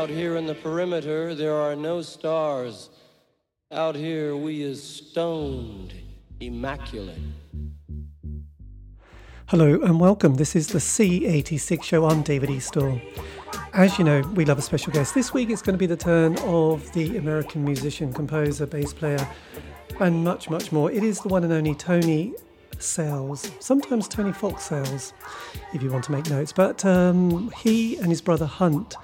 out here in the perimeter, there are no stars. Out here, we is stoned, immaculate. Hello and welcome. This is the C86 show on David Eastall. As you know, we love a special guest. This week it's going to be the turn of the American musician, composer, bass player, and much, much more. It is the one and only Tony Sales, sometimes Tony Fox Sales, if you want to make notes. But he and his brother Hunt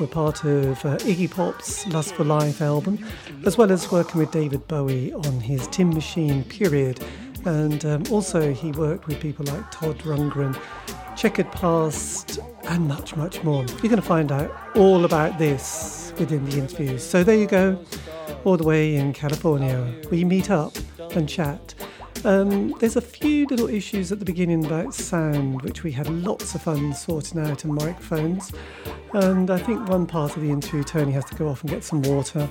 were part of Iggy Pop's Lust for Life album, as well as working with David Bowie on his Tin Machine period. And also he worked with people like Todd Rundgren, Checkered Past, and much, much more. You're going to find out all about this within the interviews. So there you go, all the way in California. We meet up and chat. There's a few little issues at the beginning about sound, which we had lots of fun sorting out, and microphones. And I think one part of the interview, Tony has to go off and get some water.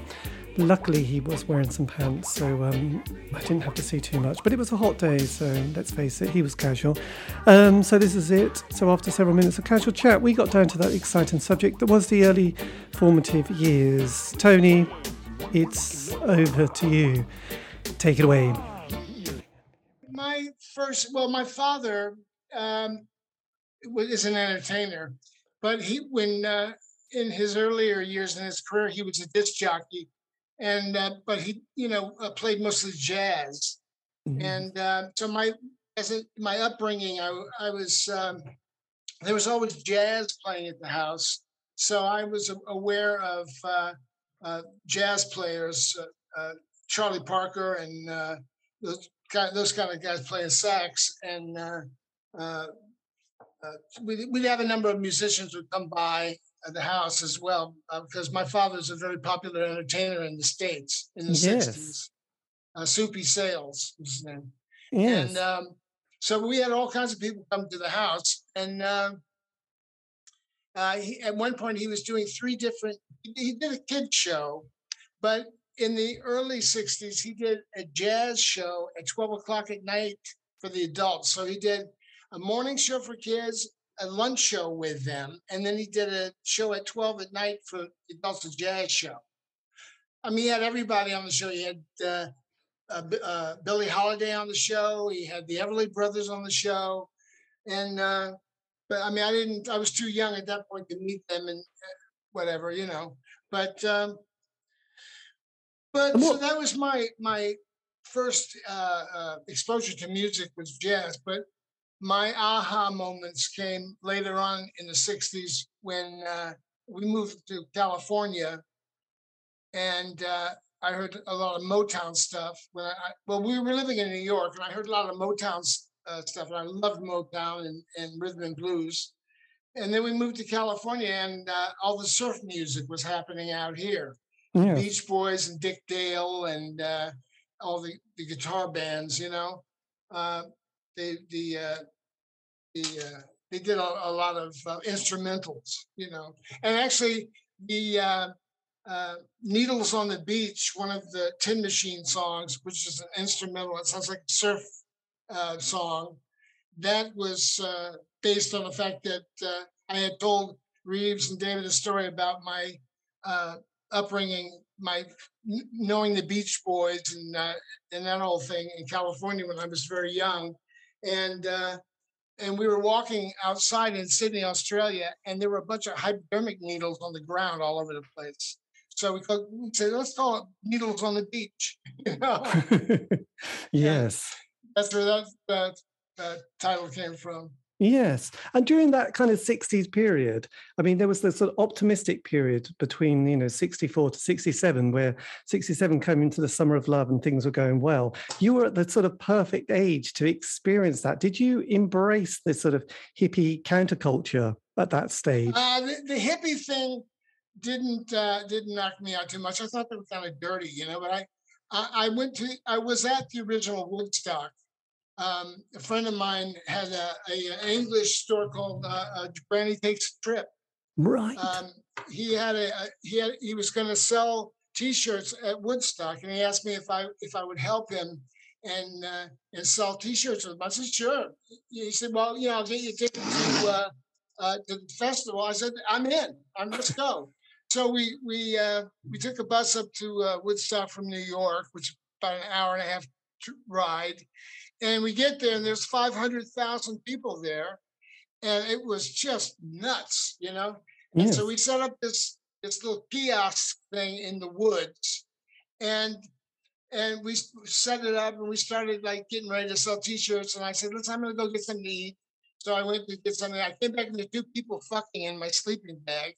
Luckily, he was wearing some pants, so I didn't have to see too much. But it was a hot day, so let's face it, he was casual. So this is it. So after several minutes of casual chat, we got down to that exciting subject that was the early formative years. Tony, it's over to you. Take it away. My father is an entertainer, but he, when in his earlier years in his career, he was a disc jockey. And but he, played mostly jazz, mm-hmm. and so my upbringing, I was there was always jazz playing at the house, so I was aware of jazz players, Charlie Parker and those kind of guys playing sax, and we'd have a number of musicians would come by the house as well, because my father's a very popular entertainer in the States in the 60s. Soupy Sales was his name. Yes. And so we had all kinds of people come to the house. And he, at one point he was doing he did a kid show, but in the early 60s, he did a jazz show at 12 o'clock at night for the adults. So he did a morning show for kids, a lunch show with them, and then he did a show at 12 at night for the adults, a jazz show. I mean, he had everybody on the show. He had Billie Holiday on the show. He had the Everly Brothers on the show. And, but I mean, I was too young at that point to meet them and whatever, but so that was my first exposure to music was jazz. But my aha moments came later on in the 60s when we moved to California, and I heard a lot of Motown stuff. We were living in New York, and I heard a lot of Motown stuff, and I loved Motown and rhythm and blues. And then we moved to California, and all the surf music was happening out here. Yeah. Beach Boys and Dick Dale and all the guitar bands, They did a lot of instrumentals, And actually, the Needles on the Beach, one of the Tin Machine songs, which is an instrumental, it sounds like a surf song, that was based on the fact that I had told Reeves and David a story about my upbringing, my knowing the Beach Boys and that whole thing in California when I was very young. And we were walking outside in Sydney, Australia, and there were a bunch of hypodermic needles on the ground all over the place. So we said, let's call it Needles on the Beach. Yes. That's where that title came from. Yes. And during that kind of 60s period, I mean, there was this sort of optimistic period between, 64 to 67, where 67 came into the summer of love and things were going well. You were at the sort of perfect age to experience that. Did you embrace this sort of hippie counterculture at that stage? The hippie thing didn't knock me out too much. I thought they were kind of dirty, but I was at the original Woodstock. A friend of mine had an English store called Granny Takes a Trip. Right. He was going to sell T-shirts at Woodstock, and he asked me if I would help him and sell T-shirts with him. I said, sure. He said, well, I'll get you tickets to the festival. I said, I'm in. Let's go. So we took a bus up to Woodstock from New York, which is about an hour and a half ride. And we get there and there's 500,000 people there. And it was just nuts, you know? Yes. And so we set up this little kiosk thing in the woods. And we set it up and we started like getting ready to sell t-shirts. And I said, listen, I'm going to go get something to eat. So I went to get something. I came back and there's two people fucking in my sleeping bag.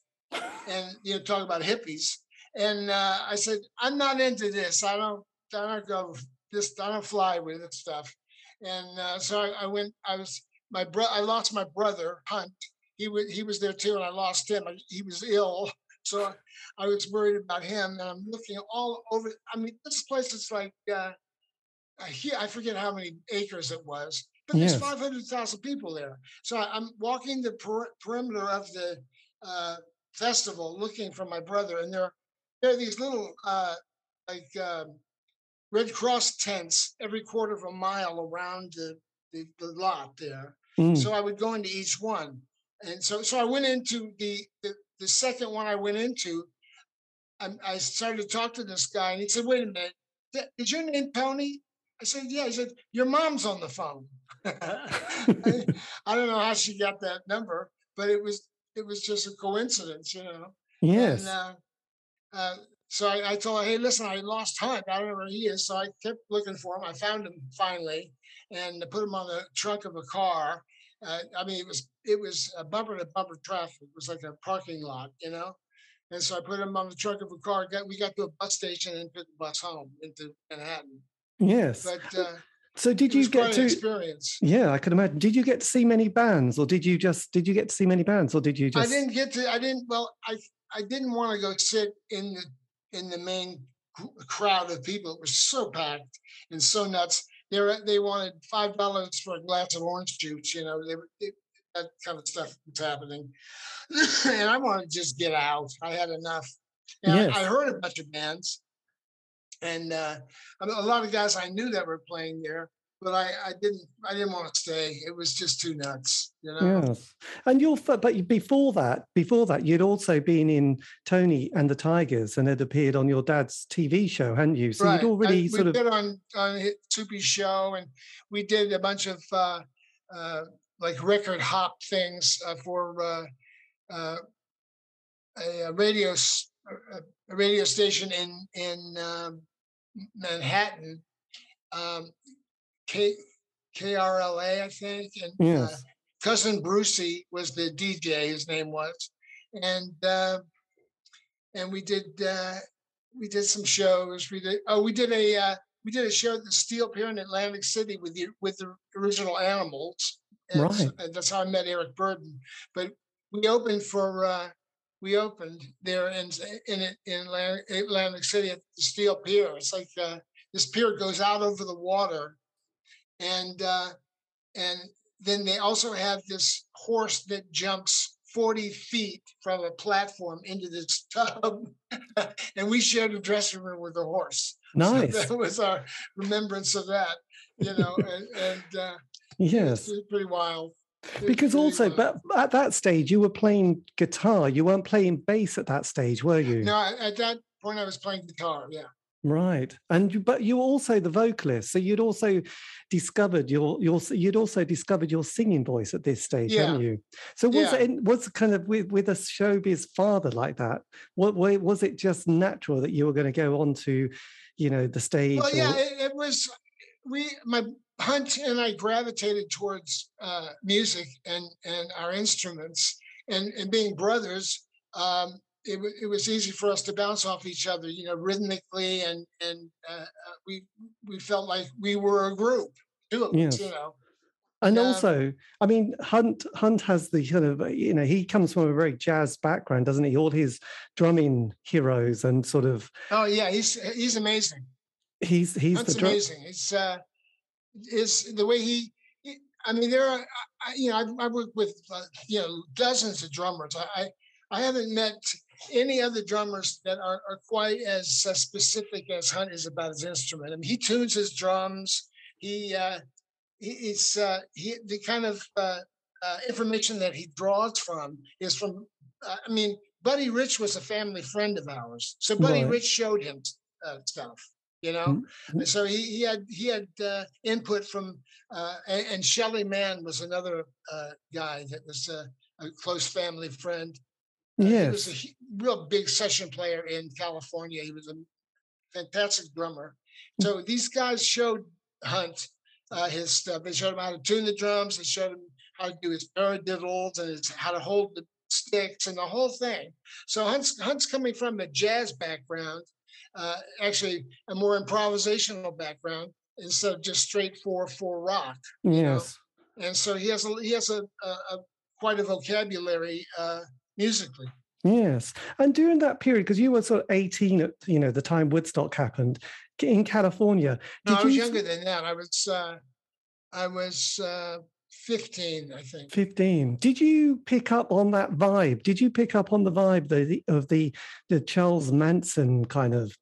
And, you know, talk about hippies. And I said, I'm not into this. I don't fly with this stuff. And so I lost my brother, Hunt. He was there too, and I lost him. He was ill. So I was worried about him. And I'm looking all over. I mean, this place is like, I forget how many acres it was, but there's 500,000 people there. So I'm walking the perimeter of the festival looking for my brother, and there are these little Red Cross tents every quarter of a mile around the lot there. So I would go into each one, and so I went into the second one. I went into, I started to talk to this guy, and he said, wait a minute, is your name Tony? I said, yeah. He said, your mom's on the phone. I don't know how she got that number, but it was just a coincidence, you know? Yes. And, so I told her, hey, listen, I lost Hunt. I don't know where he is. So I kept looking for him. I found him finally and put him on the trunk of a car. I mean, it was a bumper to bumper traffic. It was like a parking lot, you know? And so I put him on the trunk of a car. We got to a bus station and took the bus home into Manhattan. Yes. But, so did you get to experience? Yeah, I can imagine. Did you get to see many bands, or did you just? I didn't want to go sit in the main crowd of people. It was so packed and so nuts. They wanted $5 for a glass of orange juice. You know, that kind of stuff was happening, and I wanted to just get out. I had enough. And yes. I heard a bunch of bands. And a lot of guys I knew that were playing there, but I didn't want to stay. It was just too nuts, you know. Yes. And but before that, you'd also been in Tony and the Tigers, and had appeared on your dad's TV show, hadn't you? So right. You'd already we did on Soupy's show, and we did a bunch of like record hop things for a radio station in Manhattan, KRLA, I think, and yes. Cousin Brucey was the DJ. His name was, and we did some shows. We did a show at the Steel Pier in Atlantic City with the original Animals, and, right. And that's how I met Eric Burdon. But we opened for. We opened there in Atlantic City at the Steel Pier. It's like this pier goes out over the water, and then they also have this horse that jumps 40 feet from a platform into this tub, and we shared a dressing room with the horse. Nice. So that was our remembrance of that, you know. and yes, it was pretty wild. Because also, but at that stage, you were playing guitar. You weren't playing bass at that stage, were you? No, at that point, I was playing guitar. Yeah, right. But you were also the vocalist, so you'd also discovered your singing voice at this stage, yeah. Hadn't you? So was it kind of with a showbiz father like that? What was it just natural that you were going to go on to, you know, the stage? Well, yeah, it was. Hunt and I gravitated towards music and our instruments, and being brothers, it was easy for us to bounce off each other, you know, rhythmically, and we felt like we were a group, two of us, you know. And also, I mean, Hunt has the kind of, you know, he comes from a very jazz background, doesn't he? All his drumming heroes and sort of. Oh yeah, he's amazing. Hunt's amazing. It's. Is the way he I mean, there are, you know, I work with, you know, dozens of drummers. I haven't met any other drummers that are quite as specific as Hunt is about his instrument. I mean, he tunes his drums. The kind of information that he draws from is from, I mean, Buddy Rich was a family friend of ours. So Buddy Rich showed him stuff, you know? Mm-hmm. And so he had input from, and Shelly Mann was another guy that was a close family friend. Yes. He was a real big session player in California. He was a fantastic drummer. So these guys showed Hunt his stuff. They showed him how to tune the drums. They showed him how to do his paradiddles and how to hold the sticks and the whole thing. So Hunt's coming from a jazz background, actually a more improvisational background instead of just straight four rock. Yes. You know? And so he has a quite a vocabulary musically. Yes. And during that period, because you were sort of 18 at the time Woodstock happened in California. No, I was younger than that. I was 15, I think. 15. Did you pick up on that vibe? Did you pick up on the vibe of the Charles Manson kind of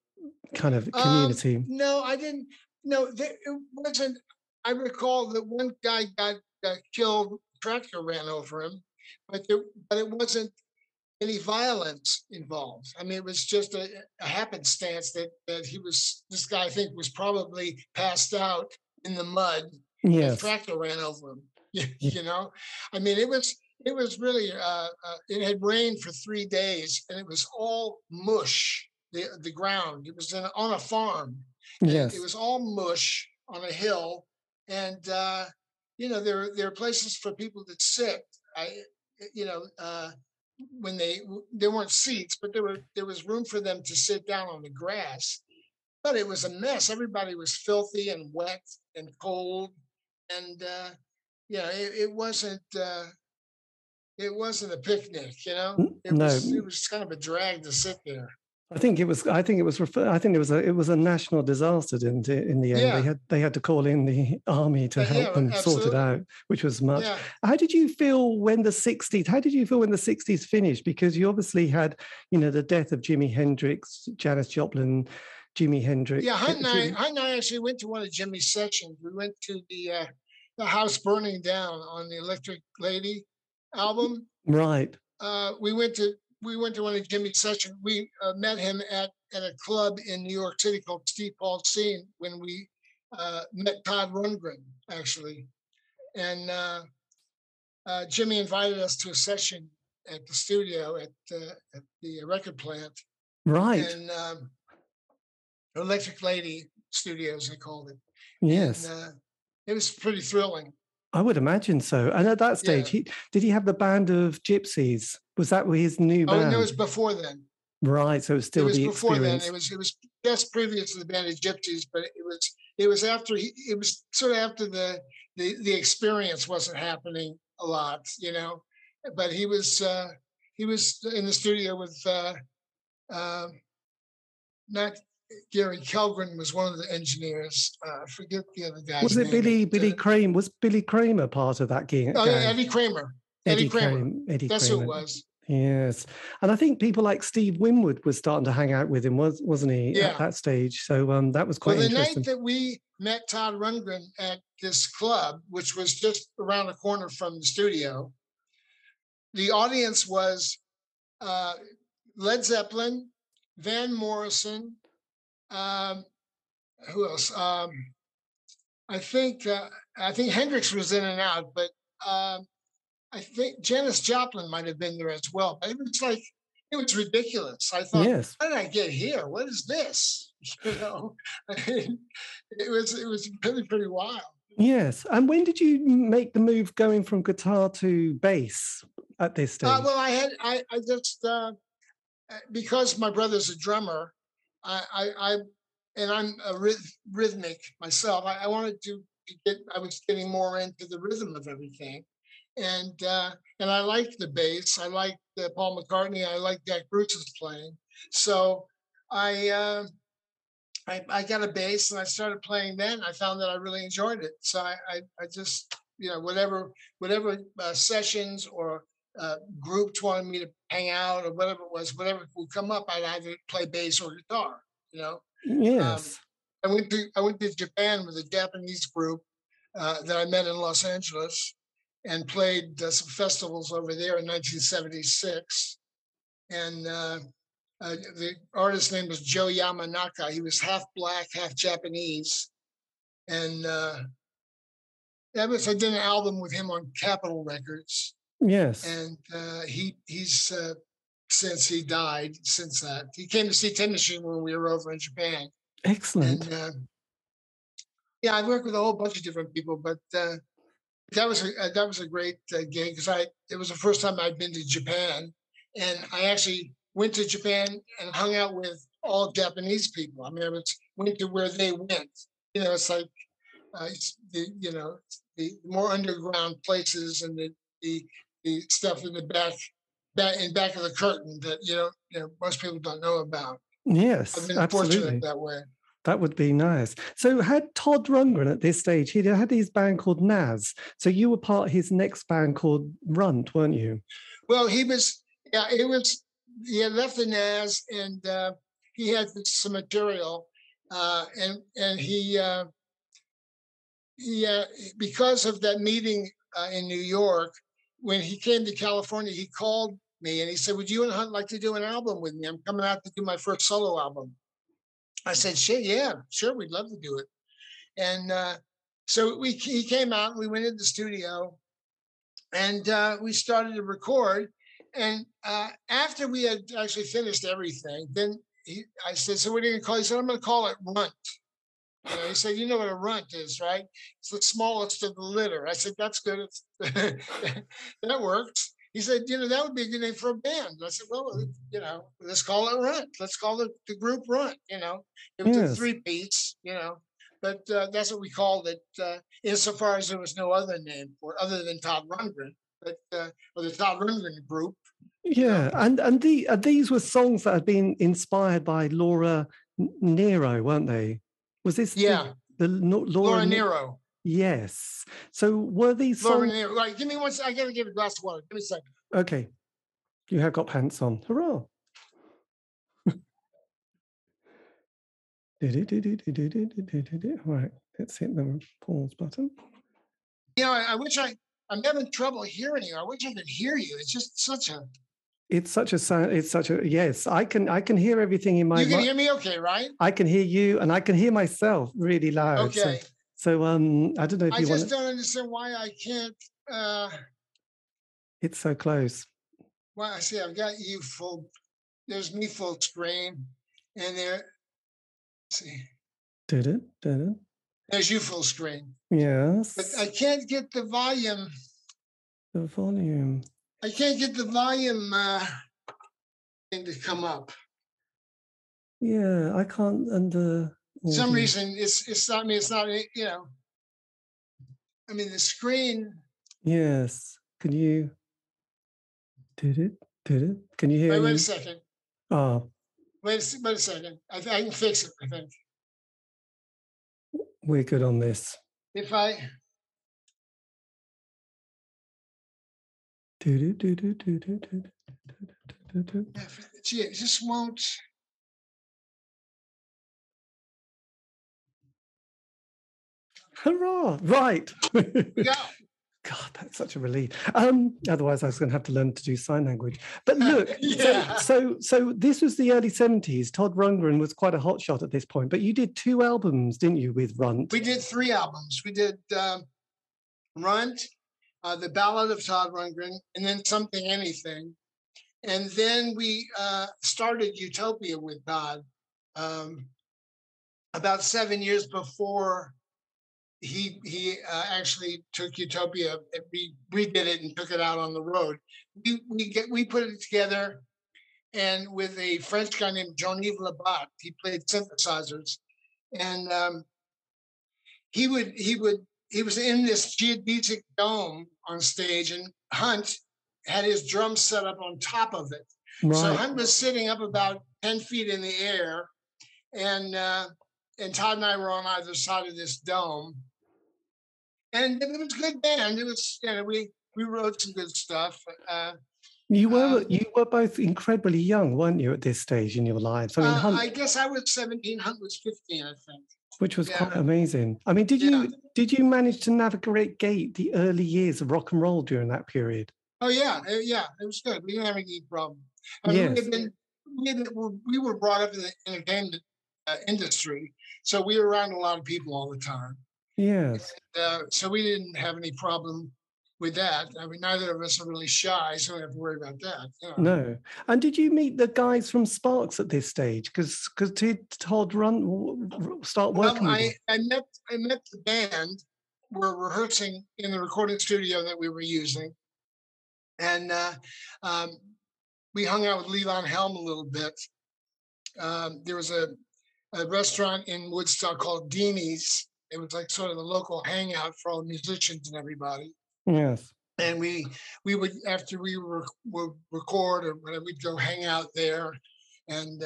community? No, I didn't. No, there, it wasn't. I recall that one guy got killed, tractor ran over him, but it wasn't any violence involved. I mean, it was just a happenstance that this guy, I think, was probably passed out in the mud. Yes. The tractor ran over him. You know, I mean, it was really it had rained for 3 days and it was all mush, the ground. It was on a farm. Yes. It was all mush on a hill, and there are places for people to sit. When there weren't seats, but there was room for them to sit down on the grass. But it was a mess. Everybody was filthy and wet and cold, and it wasn't a picnic, you know. It was kind of a drag to sit there. I think it was a national disaster, didn't it? In the end, they had to call in the army to help them sort it out, which was much. Yeah. How did you feel when the 60s finished? Because you obviously had, the death of Jimi Hendrix, Janis Joplin, Jimi Hendrix. Yeah, Hunt and I actually went to one of Jimmy's sessions. We went to the House Burning Down on the Electric Lady album. Right. We went to one of Jimmy's sessions. We met him at a club in New York City called Steve Paul's Scene when we met Todd Rundgren, actually. And Jimmy invited us to a session at the studio at the record plant. Right. And Electric Lady Studios, they called it. Yes. And, it was pretty thrilling. I would imagine so. And at that stage, did he have the band of gypsies? Was that his new band? Oh, no, it was before then. Right, so it was still the experience. It was before then. It was just previous to the band of gypsies, but it was after. It was sort of after the experience wasn't happening a lot, you know. But he was in the studio with not. Gary Kelgren was one of the engineers. I forget the other guy's name. Was it Billy Kramer? Was Billy Kramer part of that game? Oh, yeah, Eddie Kramer. That's who it was. Yes. And I think people like Steve Winwood was starting to hang out with him, wasn't he, at that stage? So that was quite interesting. The night that we met Todd Rundgren at this club, which was just around the corner from the studio, the audience was Led Zeppelin, Van Morrison, who else? I think Hendrix was in and out, but I think Janis Joplin might have been there as well. But it was ridiculous. I thought, How did I get here? What is this? I mean, it was pretty wild. Yes. And when did you make the move going from guitar to bass at this stage? I just because my brother's a drummer. I'm a rhythmic myself. I wanted to get. I was getting more into the rhythm of everything, and I liked the bass. I liked Paul McCartney. I liked Jack Bruce's playing. So I got a bass and I started playing that. And I found that I really enjoyed it. So I just whatever sessions or groups wanted me to hang out or whatever it was, whatever would come up, I'd either play bass or guitar, you know? Yes. I went to Japan with a Japanese group that I met in Los Angeles and played some festivals over there in 1976. and the artist's name was Joe Yamanaka. He was half black, half Japanese, and I did an album with him on Capitol Records. Yes, and he's since he died, since that he came to see Tin Machine when we were over in Japan. Excellent. And, yeah, I worked with a whole bunch of different people, but that was a great gig because it was the first time I'd been to Japan, and I actually went to Japan and hung out with all Japanese people. I mean, I went to where they went. You know, it's like the more underground places and the stuff in the back of the curtain that you know most people don't know about. Yes, I've been fortunate that way. That would be nice. So had Todd Rundgren at this stage, he had his band called Naz. So you were part of his next band called Runt, weren't you? Well, he had left the Naz, and he had some material. And he because of that meeting in New York, when he came to California, he called me and he said, "Would you and Hunt like to do an album with me? I'm coming out to do my first solo album." I said, "Yeah, sure, we'd love to do it." And so he came out, and we went into the studio, and we started to record. And after we had actually finished everything, then I said, "So what are you going to call it?" He said, "I'm going to call it Runt." You know, he said, "You know what a runt is, right? It's the smallest of the litter." I said, "That's good. That works." He said, "You know, that would be a good name for a band." And I said, "Well, you know, let's call it Runt. Let's call it the group Runt, you know." It was a three-piece, you know. But that's what we called it, insofar as there was no other name for it, other than Todd Rundgren, or the Todd Rundgren group. Yeah, and these were songs that had been inspired by Laura Nero, weren't they? Was this Laura Nero? Yes. So were these songs... Right, give me one second. I got to give a glass of water. Give me a second. Okay. You have got pants on. Hurrah. Right. Let's hit the pause button. You know, I wish I'm having trouble hearing you. I wish I could hear you. It's just such a... Yes, I can hear everything in my... You can hear me okay, right? I can hear you, and I can hear myself really loud. Okay. So I don't know if you want... I just don't understand why I can't... It's so close. Well, I see, I've got you full... There's me full screen, and there... Let's see. Did it? There's you full screen. Yes. But I can't get the volume. The volume. I can't get the volume thing to come up. Yeah, I can't... For some reason, it's not, you know, I mean, the screen. Yes. Can you? Did it? Can you hear me? Wait a second. Oh. Wait a second. I can fix it, I think. We're good on this. If I. Gee, it just won't. Hurrah! Right. Yeah. God, that's such a relief. Otherwise, I was going to have to learn to do sign language. But look, yeah. So this was the early 70s. Todd Rundgren was quite a hotshot at this point. But you did two albums, didn't you, with Runt? We did three albums. We did Runt, The Ballad of Todd Rundgren, and then Something Anything. And then we started Utopia with Todd about 7 years before... He actually took Utopia, we redid it and took it out on the road. We put it together, and with a French guy named Jean-Yves Labat, he played synthesizers, and he was in this geodesic dome on stage, and Hunt had his drum set up on top of it. Right. So Hunt was sitting up about 10 feet in the air, and Todd and I were on either side of this dome. And it was a good band. It was, you know, we wrote some good stuff. You were both incredibly young, weren't you, at this stage in your lives? I mean, Hunt, I guess I was 17, Hunt was 15, I think. Which was quite amazing. I mean, did you manage to navigate the early years of rock and roll during that period? Oh yeah, it was good. We didn't have any problem. I mean, yes. We were brought up in the entertainment industry, so we were around a lot of people all the time. Yes. And, so we didn't have any problem with that. I mean, neither of us are really shy, so we don't have to worry about that. You know? No. And did you meet the guys from Sparks at this stage? Because did Todd Rundgren start working? Well, I met the band. We're rehearsing in the recording studio that we were using. And we hung out with Levon Helm a little bit. There was a restaurant in Woodstock called Deanie's. It was like sort of the local hangout for all the musicians and everybody. Yes. And we would, after we would record or whatever, we'd go hang out there. And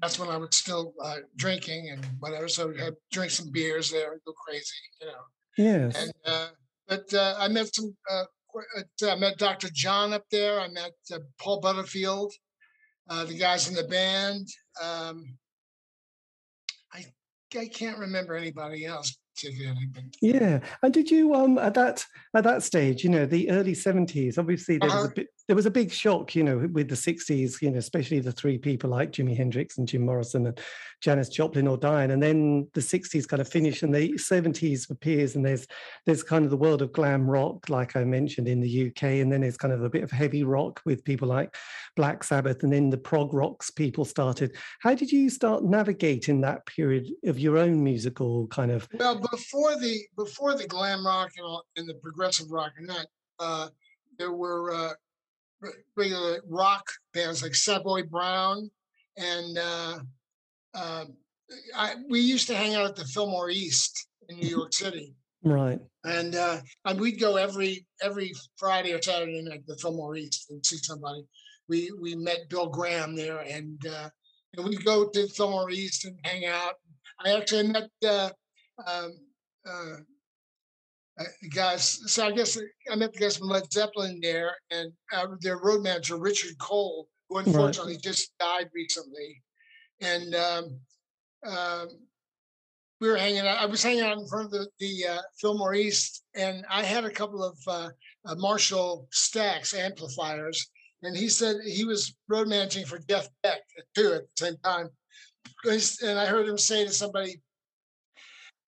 that's when I was still drinking and whatever. So I'd drink some beers there and go crazy, you know. Yes. And, but I met some... I met Dr. John up there. I met Paul Butterfield, the guys in the band. I can't remember anybody else particularly. But... Yeah, and did you at that stage, you know, the early 70s? Obviously, there was a big shock, you know, with the 60s, you know, especially the three people like Jimi Hendrix and Jim Morrison and Janis Joplin all dying, and then the 60s kind of finish and the 70s appears, and there's kind of the world of glam rock, like I mentioned, in the UK, and then there's kind of a bit of heavy rock with people like Black Sabbath, and then the prog rocks people started. How did you start navigating that period of your own musical kind of... Well, before the glam rock and the progressive rock and that, there were... regular rock bands like Savoy Brown, and we used to hang out at the Fillmore East in New York City, right? And we'd go every Friday or Saturday night at the Fillmore East and see somebody. We met Bill Graham there, and we'd go to Fillmore East and hang out. I actually met guys, so I guess I met the guys from Led Zeppelin there, and their road manager Richard Cole, who unfortunately just died recently, and we were hanging out. I was hanging out in front of the Fillmore East, and I had a couple of Marshall Stax amplifiers, and he said he was road managing for Jeff Beck too at the same time, and I heard him say to somebody,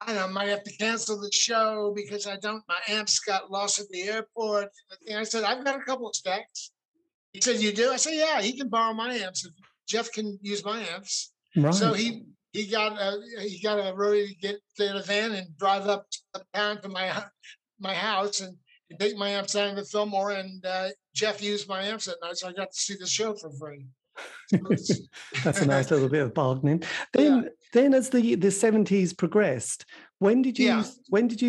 I might have to cancel the show because my amps got lost at the airport. And I said, I've got a couple of stacks. He said, you do? I said, yeah, he can borrow my amps. Jeff can use my amps. Right. So he got a roadie to get in a van and drive up town to my house and take my amps down to Fillmore. And Jeff used my amps that night, so I got to see the show for free. That's a nice little bit of bargaining. Then as the 70s progressed, when did you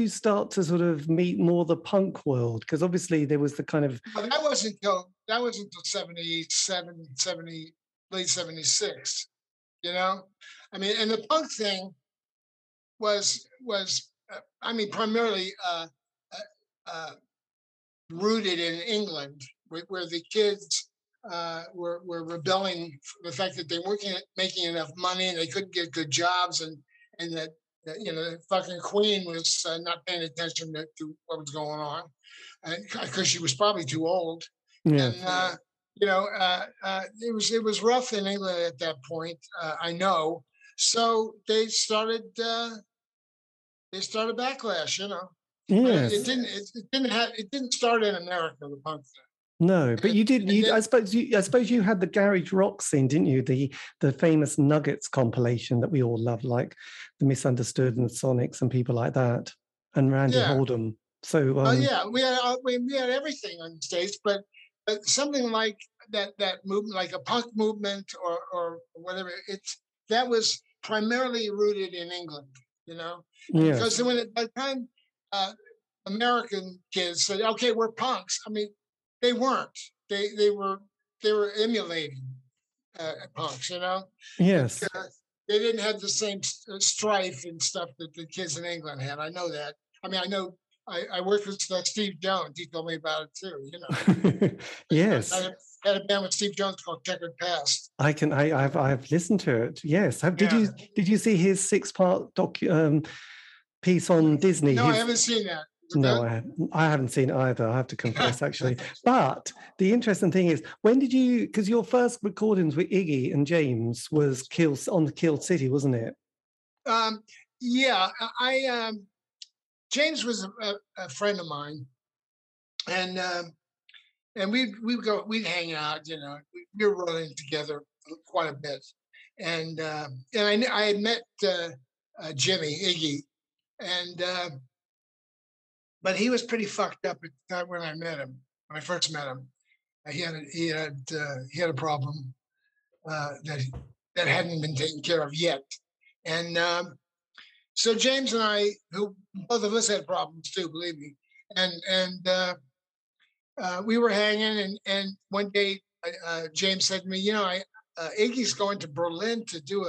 start to sort of meet more the punk world? Because obviously there was the kind of... Well, that wasn't until 77, 70, late 76, you know? I mean, and the punk thing was primarily rooted in England, where the kids... were rebelling for the fact that they weren't making enough money and they couldn't get good jobs, and that you know, the fucking Queen was not paying attention to what was going on, because she was probably too old. Yeah. And it was rough in England at that point. I know, so they started backlash. You know, yes. It didn't start in America, the punk thing. No, but you did. I suppose you had the garage rock scene, didn't you? The famous Nuggets compilation that we all love, like the Misunderstood and the Sonics and people like that, and Randy Oldham. So we had everything on the stage, but something like that movement, like a punk movement or whatever, that was primarily rooted in England, you know, yes. Because by the time American kids said, "Okay, we're punks," I mean. They weren't. They were emulating punks, you know. Yes. They didn't have the same strife and stuff that the kids in England had. I know that. I mean, I know. I worked with Steve Jones. He told me about it too. You know. Yes. I had a band with Steve Jones called Checkered Past. I've listened to it. Yes. Did you see his 6-part piece on Disney? No, I haven't seen that. No, I haven't seen either, I have to confess, actually. But the interesting thing is, when did you, because your first recordings with Iggy and James was on Kill City, wasn't it? Yeah, James was a friend of mine, and we'd hang out, you know, we were running together quite a bit, and I had met Iggy, and but he was pretty fucked up at the time when I met him. When I first met him, he had a problem that hadn't been taken care of yet, and so James and I, who both of us had problems too, believe me, and we were hanging, and one day James said to me, you know, Iggy's going to Berlin to do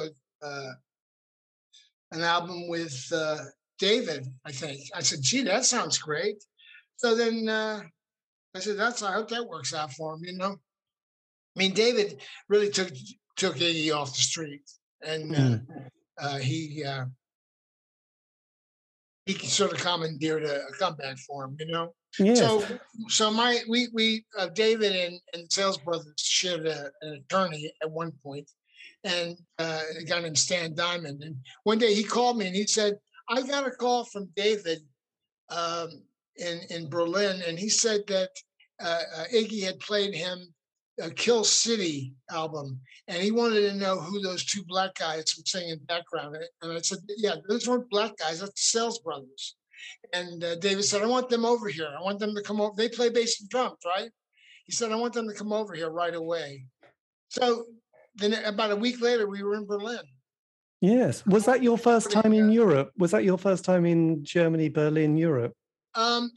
an album with David, I think. I said, gee, that sounds great. So then I said, I hope that works out for him, you know. I mean, David really took Iggy off the street, and he sort of commandeered a comeback for him, you know. Yes. So we David and Sales Brothers shared an attorney at one point, and a guy named Stan Diamond. And one day he called me and he said, I got a call from David in Berlin, and he said that Iggy had played him a Kill City album, and he wanted to know who those two black guys were singing in the background. And I said, yeah, those weren't black guys, that's the Sales Brothers. And David said, I want them over here. I want them to come over. They play bass and drums, right? He said, I want them to come over here right away. So then about a week later, we were in Berlin. Yes. Was that your first time in Europe? Was that your first time in Germany, Berlin, Europe? I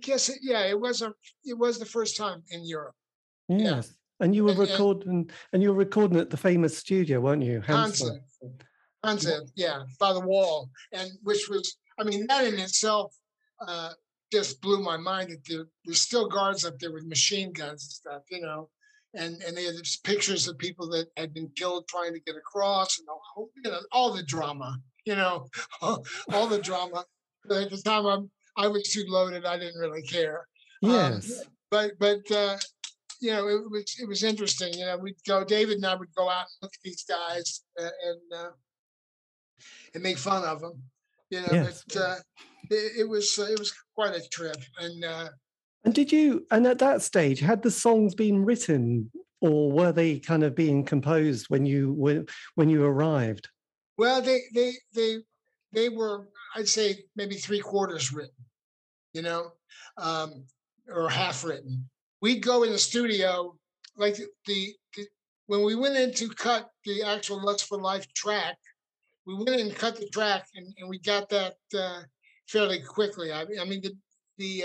guess, it was the first time in Europe. Yes. Yeah. And you were recording at the famous studio, weren't you? Hansen, yeah, by the wall. And which was, I mean, that in itself just blew my mind. That there's still guards up there with machine guns and stuff, you know. And they had these pictures of people that had been killed trying to get across, and all the drama, you know, all the drama. But at the time, I was too loaded; I didn't really care. Yes, but you know, it was interesting. You know, David and I would go out and look at these guys and make fun of them. You know, yes. But it was quite a trip. And And at that stage, had the songs been written, or were they kind of being composed when you arrived? Well, they were, I'd say, maybe 3/4 written, you know, or half written. We'd go in the studio, like when we went in to cut the actual Lust for Life track, we went in and cut the track, and we got that fairly quickly. I mean, the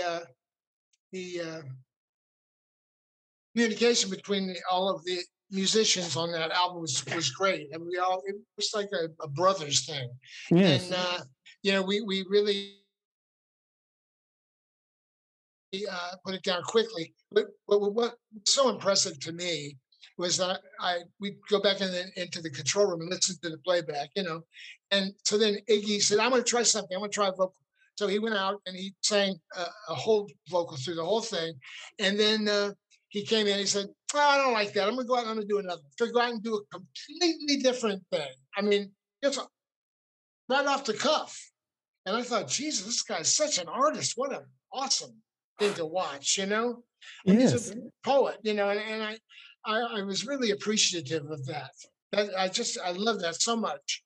communication between all of the musicians on that album was great. And it was like a brothers thing. Yes. And, you know, we really put it down quickly. But what was so impressive to me was that we'd go back into the control room and listen to the playback, you know. And so then Iggy said, I'm going to try something. I'm going to try a vocal. So he went out and he sang a whole vocal through the whole thing. And then he came in and he said, I don't like that. I'm going to go out and I'm going to do another. So go out and do a completely different thing. I mean, just right off the cuff. And I thought, Jesus, this guy's such an artist. What an awesome thing to watch, you know? Yes. He's a poet, you know, and I was really appreciative of that. I love that so much.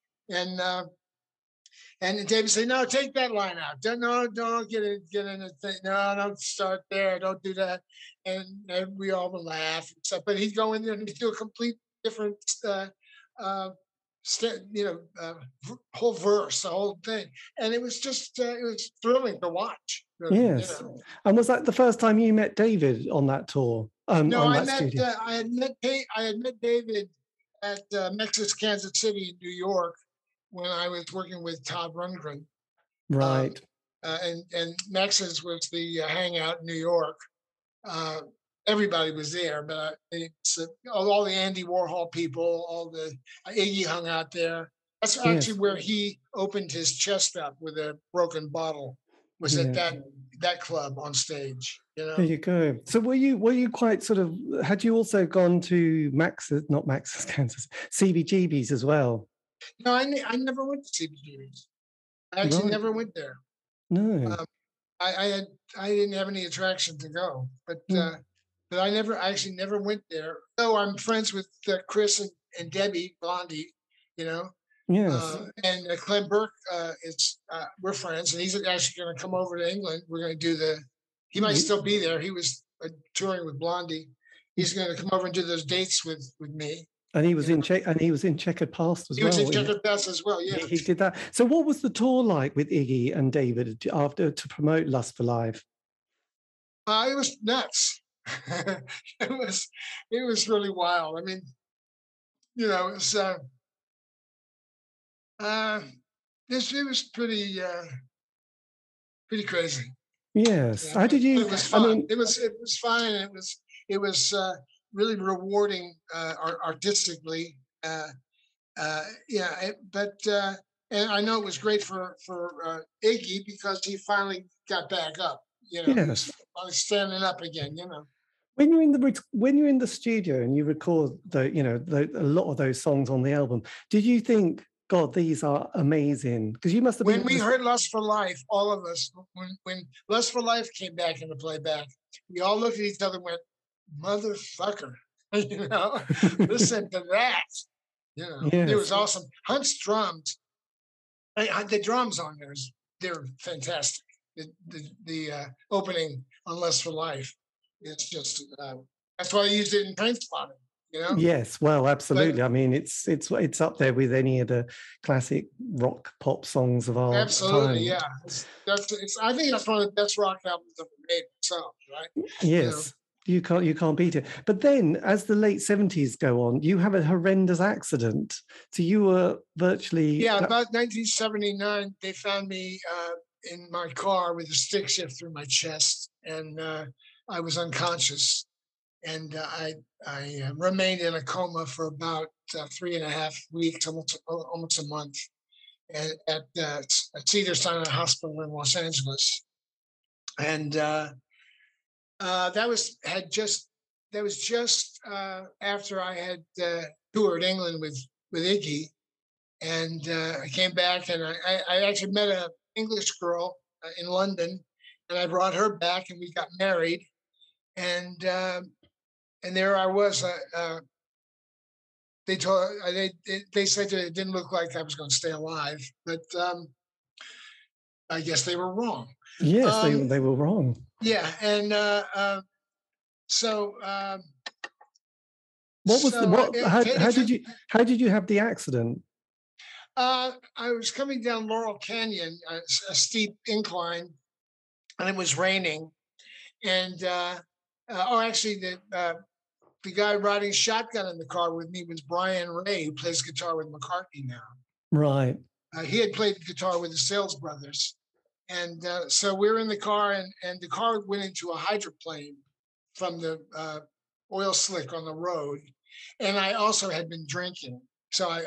And David said, no, take that line out. Don't get in the thing. No, don't start there. Don't do that. And we all would laugh and stuff. But he'd go in there and he'd do a complete different, whole verse, the whole thing. And it was just, it was thrilling to watch. Yes. You know. And was that the first time you met David on that tour? No, I had met David at Max's Kansas City in New York, when I was working with Todd Rundgren. Right. And Max's was the hangout in New York. Everybody was there, but all the Andy Warhol people, all the Iggy hung out there. That's actually where he opened his chest up with a broken bottle. was at that club on stage. You know? There you go. So were you quite sort of, had you also gone to CBGB's as well? No, I never went to CBGB's. I actually never went there. No. I didn't have any attraction to go, but I actually never went there. Though I'm friends with Chris and Debbie Blondie, you know. Yes. And Clem Burke is we're friends, and he's actually going to come over to England. We're going to do the. He might still be there. He was touring with Blondie. He's going to come over and do those dates with me. And he was in Checkered Past as well. He was in Checkered Past as well, yeah. He did that. So what was the tour like with Iggy and David after to promote Lust for Life? It was nuts. It was really wild. I mean, you know, it was pretty crazy. Yes. Yeah. How did you? It was fun. I mean, it was fun. It was really rewarding artistically. And I know it was great for Iggy because he finally got back up. You know, yes. I was standing up again. You know, when you're in the studio and you record a lot of those songs on the album, did you think, God, these are amazing? Because you must have been... When we heard Lust for Life, all of us, when Lust for Life came back into playback, we all looked at each other and went, motherfucker, you know, listen to that. You know, yes. It was awesome. Hunt's drums, the drums on there, they're fantastic. The opening on Lust for Life, it's just, that's why I used it in Paint Spotting. You know? Yes, well, absolutely. But, I mean, it's up there with any of the classic rock pop songs of our time. Absolutely, yeah. I think that's one of the best rock albums ever made itself, right? Yes, you know? you can't beat it. But then, as the late 70s go on, you have a horrendous accident. So you were virtually... Yeah, about 1979, they found me in my car with a stick shift through my chest, and I was unconscious. And I remained in a coma for about 3.5 weeks, almost a month, at Cedars-Sinai Hospital in Los Angeles. And that was just after I had toured England with Iggy, and I came back, and I actually met an English girl in London, and I brought her back, and we got married, and. And there I was. They said that it didn't look like I was going to stay alive, but I guess they were wrong. Yes, they were wrong. Yeah, and so what was so the, what? How did you have the accident? I was coming down Laurel Canyon, a steep incline, and it was raining, and the guy riding shotgun in the car with me was Brian Ray, who plays guitar with McCartney now. Right. He had played guitar with the Sales Brothers. And so we were in the car, and the car went into a hydroplane from the oil slick on the road. And I also had been drinking. So, I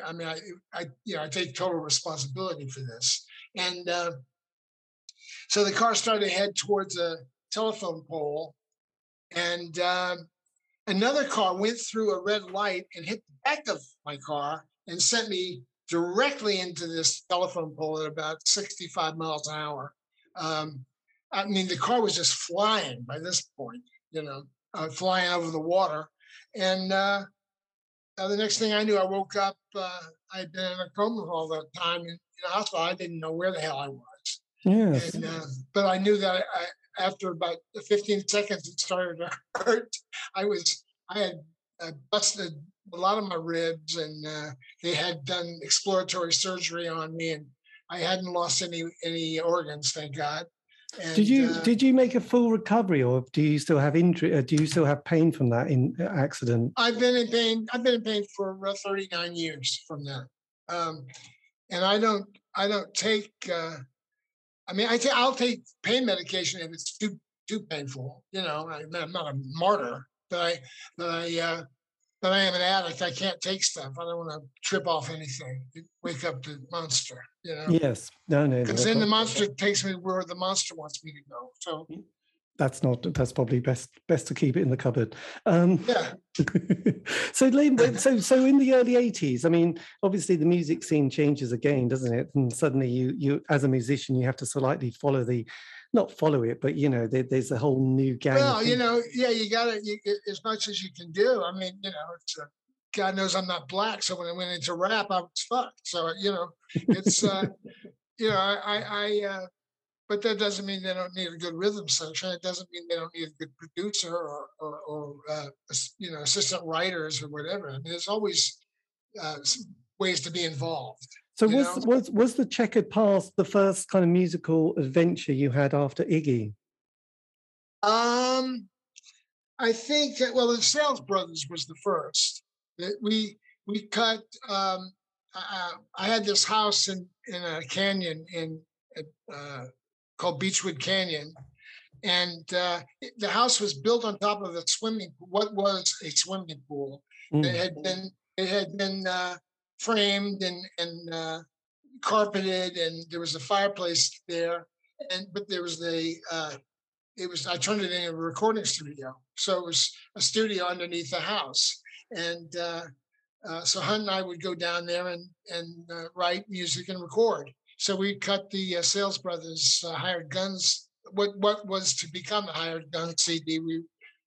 take total responsibility for this. And so the car started to head towards a telephone pole. And another car went through a red light and hit the back of my car and sent me directly into this telephone pole at about 65 miles an hour. I mean, the car was just flying by this point, you know, flying over the water. And the next thing I knew, I woke up. I'd been in a coma all that time in the hospital. I didn't know where the hell I was. Yes. And, but I knew that after about 15 seconds, it started to hurt. I had busted a lot of my ribs, and they had done exploratory surgery on me, and I hadn't lost any organs, thank God. And, did you make a full recovery, or do you still have injury? Do you still have pain from that accident? I've been in pain for 39 years from that, and I don't take. I'll take pain medication if it's too painful. You know, I'm not a martyr, but I that I am an addict. I can't take stuff. I don't want to trip off anything. Wake up the monster, you know? Yes. No. Because then the monster takes me where the monster wants me to go. So that's probably best to keep it in the cupboard. Yeah. So in the early 80s, I mean, obviously the music scene changes again, doesn't it? And suddenly you as a musician, you have to slightly not follow it, but you know, there's a whole new gang. Well, you know, yeah, you got it as much as you can do. I mean, you know, God knows I'm not black, so when I went into rap, I was fucked. So you know, it's you know, I but that doesn't mean they don't need a good rhythm section. It doesn't mean they don't need a good producer or you know, assistant writers or whatever. I mean, there's always ways to be involved. So was the Checkered Past the first kind of musical adventure you had after Iggy? I think the Sales Brothers was the first. We cut. I had this house in a canyon called Beechwood Canyon, and the house was built on top of a swimming. What was a swimming pool? Mm. It had been. Framed and carpeted, and there was a fireplace there, but there was I turned it into a recording studio, so it was a studio underneath the house, and so Hunt and I would go down there and write music and record. So we cut the Sales Brothers Hired Guns, what was to become the Hired Guns CD.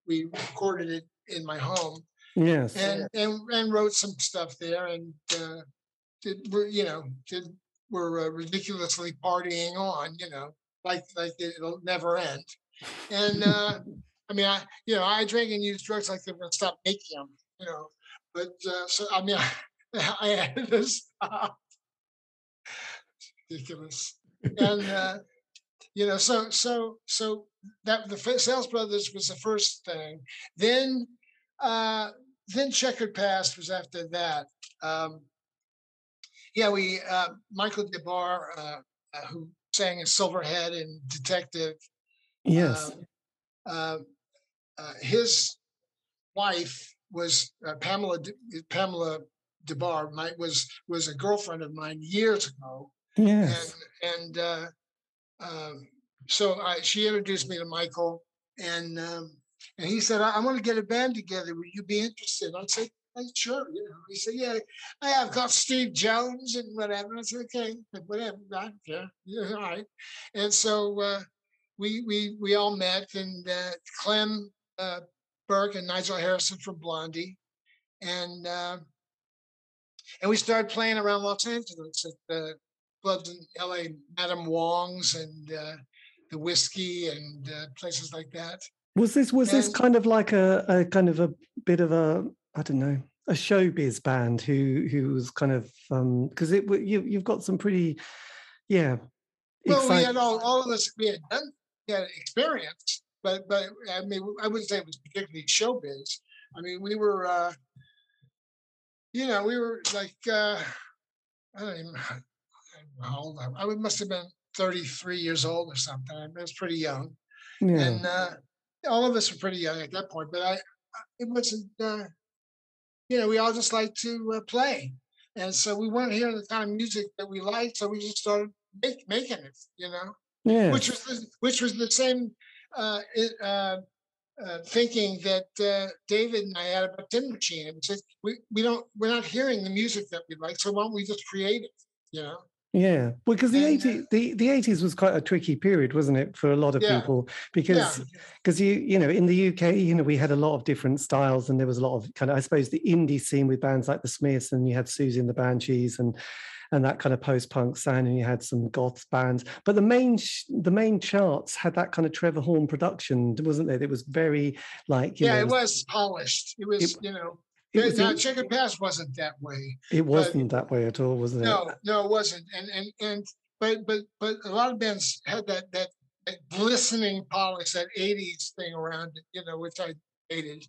We recorded it in my home. Yes, and wrote some stuff there, and we're ridiculously partying on, you know, like it'll never end. And I mean, I drank and used drugs like they were gonna stop making them, you know. But so I mean, I had to stop. Ridiculous, and you know, so that the Sales Brothers was the first thing. Then Checkered Past was after that. We Michael Debar, who sang in Silverhead and Detective. Yes. His wife was Pamela Debar. Was a girlfriend of mine years ago. Yes. So she introduced me to Michael, and. And he said, I want to get a band together. Would you be interested? I said, sure. You know. He said, yeah, I've got Steve Jones and whatever. I said, okay, whatever. I don't care. Yeah, all right. And so we all met, and Clem Burke and Nigel Harrison from Blondie. And we started playing around Los Angeles at the clubs in L.A., Madame Wong's and the Whiskey and places like that. Was this kind of like a kind of a bit of a, I don't know, a showbiz band who was kind of, because you've got some pretty, yeah. Well, we had all of us, we had experience, but I mean, I wouldn't say it was particularly showbiz. I mean, we were, we were like, I don't even know how old I must have been 33 years old or something. I mean, I was pretty young. Yeah. And, all of us were pretty young at that point, but it wasn't, we all just liked to play. And so we weren't hearing the kind of music that we liked, so we just started making it, you know? Yeah. Which was the same thinking that David and I had about Tin Machine. It said, we're not hearing the music that we like, so why don't we just create it, you know? Yeah, because the 80s was quite a tricky period, wasn't it, for a lot of people? Because you know, in the UK, you know, we had a lot of different styles, and there was a lot of kind of, I suppose, the indie scene with bands like the Smiths, and you had Susie and the Banshees, and that kind of post-punk sound, and you had some goth bands. But the main charts had that kind of Trevor Horn production, wasn't it? It was very like it was polished. It was Checkered Past wasn't that way. It wasn't that way at all, wasn't it? No, it wasn't. But a lot of bands had that glistening polish, that 80s thing around it, you know, which I hated.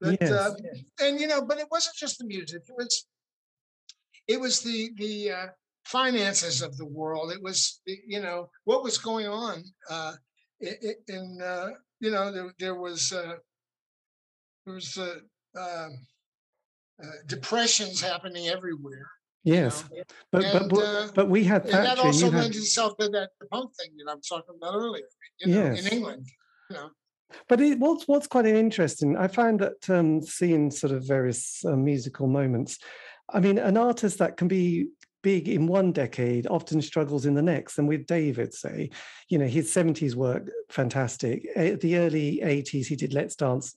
But yes. But it wasn't just the music. It was the finances of the world. It was what was going on there was depressions happening everywhere. Yes, you know? But we had Thatcher. And that also lends itself to that punk thing that I was talking about earlier. You know, in England, you know. But what's quite interesting, I find that seeing sort of various musical moments. I mean, an artist that can be big in one decade often struggles in the next. And with David, say, you know, his 70s work, fantastic. The early 80s, he did Let's Dance,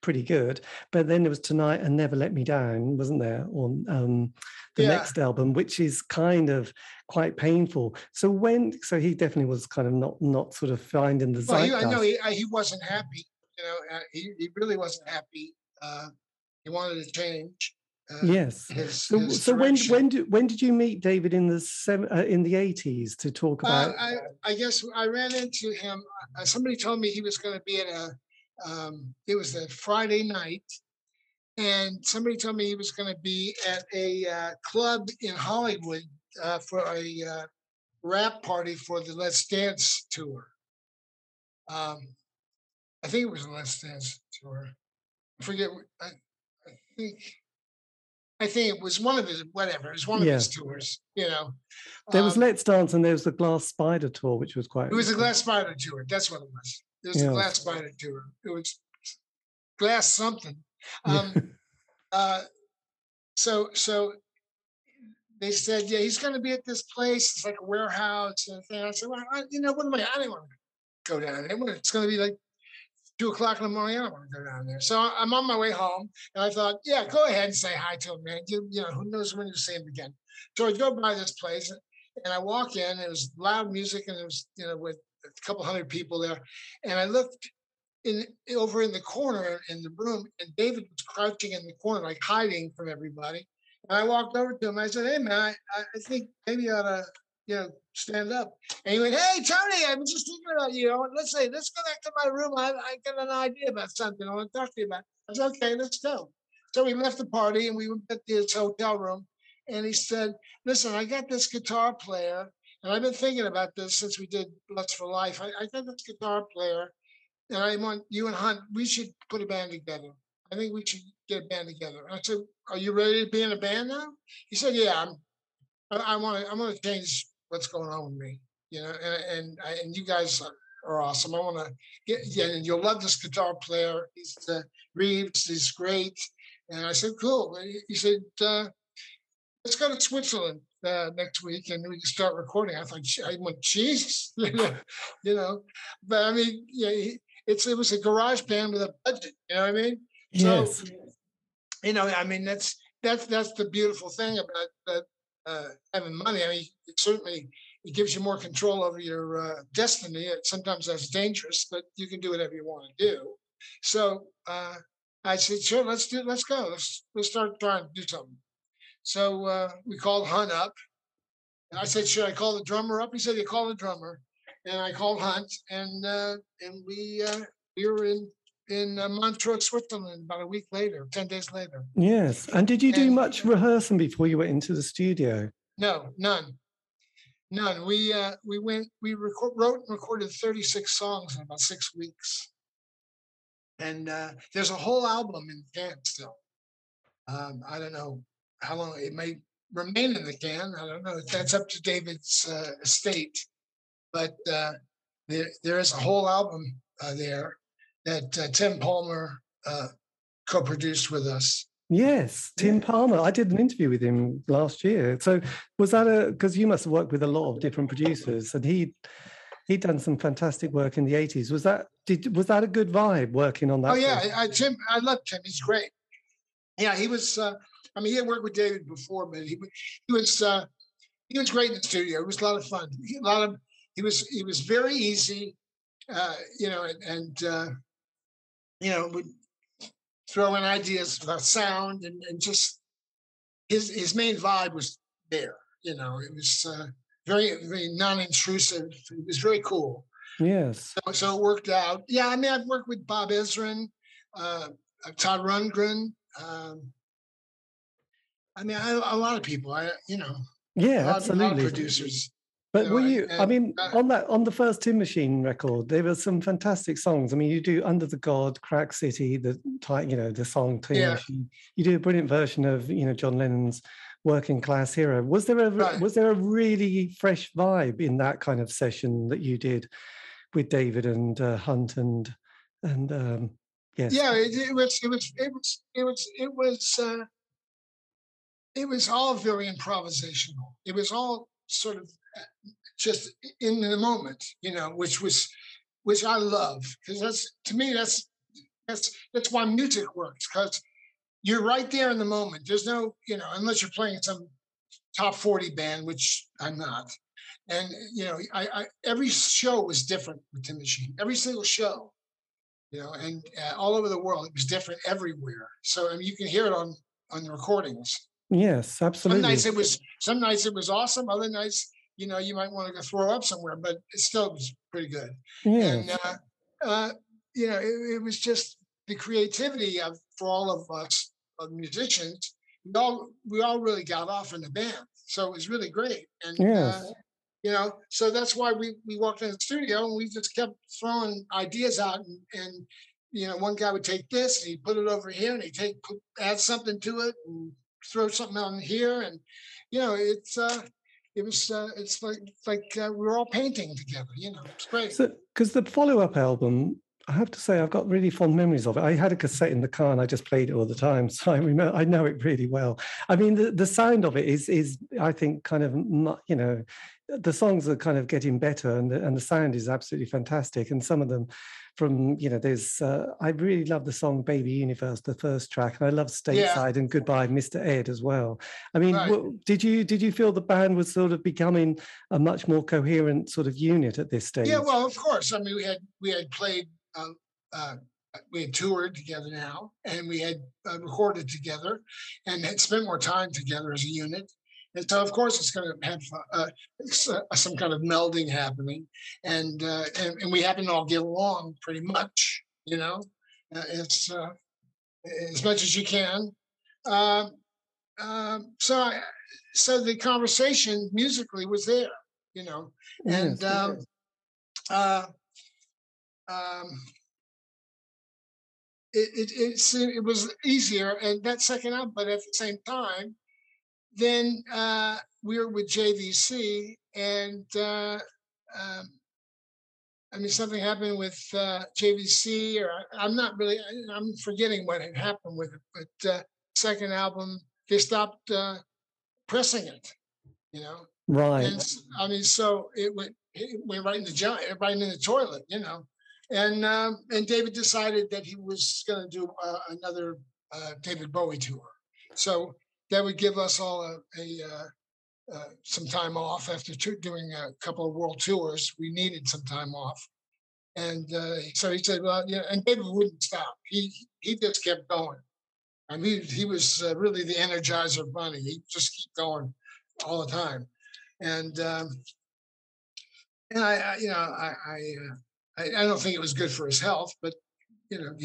pretty good. But then there was Tonight and Never Let Me Down, wasn't there, on the next album, which is kind of quite painful. So he definitely was kind of not sort of finding the zeitgeist. Well, he wasn't happy. You know, he really wasn't happy. He wanted to change. Yes. So when did you meet David in the 80s to talk about? I guess I ran into him. Somebody told me he was going to be at it was a Friday night, and somebody told me he was going to be at a club in Hollywood for a rap party for the Let's Dance tour. I think it was the Let's Dance tour. I forget. I think it was one of his, whatever, it was one of his tours, you know. There was Let's Dance and there was the Glass Spider tour, which was quite... It was the Glass Spider tour, that's what it was. It was the Glass Spider tour. It was Glass something. So they said, he's going to be at this place. It's like a warehouse and thing. I said, well, I don't want to go down there. It's going to be like 2:00 in the morning, I don't want to go down there. So I'm on my way home, and I thought, go ahead and say hi to him, man. You know, who knows when you'll see him again. So I go by this place, and I walk in. And it was loud music, and it was, you know, with a couple hundred people there. And I looked over in the corner in the room, and David was crouching in the corner, like hiding from everybody. And I walked over to him. I said, hey, man, I think maybe you ought to, stand up. And he went, hey, Tony, I was just thinking about you. Let's go back to my room. I got an idea about something I want to talk to you about. I said, okay, let's go. So we left the party and we went to his hotel room. And he said, listen, I got this guitar player. And I've been thinking about this since we did Lust for Life. I got this guitar player. And I want you and Hunt, we should put a band together. I think we should get a band together. And I said, are you ready to be in a band now? He said, yeah, I want to change what's going on with me, you know, and you guys are awesome. I want to and you'll love this guitar player. He's Reeves, he's great. And I said, cool. He said, let's go to Switzerland next week and we can start recording. I thought, I went, Jesus, you know, but I mean, it was a garage band with a budget, you know what I mean? Yes. So, you know, I mean, that's the beautiful thing about that. Having money, I mean, it certainly gives you more control over your destiny. Sometimes that's dangerous, but you can do whatever you want to do. So I said, sure, let's go. Let's start trying to do something. So we called Hunt up, and I said, should I call the drummer up? He said, you call the drummer, and I called Hunt, and we were in Montreux, Switzerland, about a week later, 10 days later. Yes. And did you do much rehearsing before you went into the studio? No, none. We wrote and recorded 36 songs in about 6 weeks. And there's a whole album in the can still. I don't know how long it may remain in the can. I don't know. That's up to David's estate. But there is a whole album there that Tim Palmer co-produced with us. Yes, Tim Palmer. I did an interview with him last year. So was that because you must have worked with a lot of different producers, and he'd done some fantastic work in the 80s. Was that a good vibe working on that? Oh yeah, Tim. I love Tim. He's great. Yeah, he was. I mean, he had worked with David before, but he was great in the studio. It was a lot of fun. He was very easy. You know, and you know, would throw in ideas about sound and just his main vibe was there. You know, it was very, very non-intrusive. It was very cool. Yes. So it worked out. Yeah, I mean, I've worked with Bob Ezrin, Todd Rundgren. I mean, a lot of people. You know, yeah, absolutely. A lot of producers. But so were you, I mean, on the first Tin Machine record, there were some fantastic songs. I mean, you do Under the God, Crack City, the song Tin Machine. You do a brilliant version of, John Lennon's Working Class Hero. Was there a really fresh vibe in that kind of session that you did with David and Hunt and yes? Yeah, it was all very improvisational. It was all sort of just in the moment, which I love, because that's why music works, because you're right there in the moment. There's no, unless you're playing some top 40 band, which I'm not. And I every show was different with Tin Machine, every single show, and all over the world it was different everywhere. So you can hear it on the recordings. Yes, absolutely. Some nights it was awesome. Other nights, you might want to go throw up somewhere, but it still was pretty good. Yeah. And, it was just the creativity for all of us, of musicians. We all really got off in the band. So it was really great. And, yes. So that's why we walked in the studio and we just kept throwing ideas out and one guy would take this and he'd put it over here and he'd add something to it and throw something on here. And, it's like we were all painting together, it's great. So, because the follow-up album, I have to say, I've got really fond memories of it. I had a cassette in the car and I just played it all the time. So I know it really well. I mean, the sound of it is I think kind of, the songs are kind of getting better and the sound is absolutely fantastic. And some of them from, I really love the song Baby Universe, the first track. And I love Stateside and Goodbye, Mr. Ed as well. I mean, right. Did you feel the band was sort of becoming a much more coherent sort of unit at this stage? Yeah, well, of course. I mean, we had played, we had toured together now and we had recorded together and had spent more time together as a unit. And so, of course, it's going to have some kind of melding happening, and we happen to all get along pretty much, it's as much as you can. So the conversation musically was there, and it was easier, and that second album, but at the same time. Then we were with JVC, and something happened with JVC, or I'm forgetting what had happened with it, but second album, they stopped pressing it, Right. And, so it went right in the toilet, And David decided that he was going to do another David Bowie tour, so. That would give us all some time off after doing a couple of world tours. We needed some time off, and so he said, "Well, And David wouldn't stop. He just kept going. I mean, he was really the energizer bunny. He just kept going all the time. And I don't think it was good for his health, but he can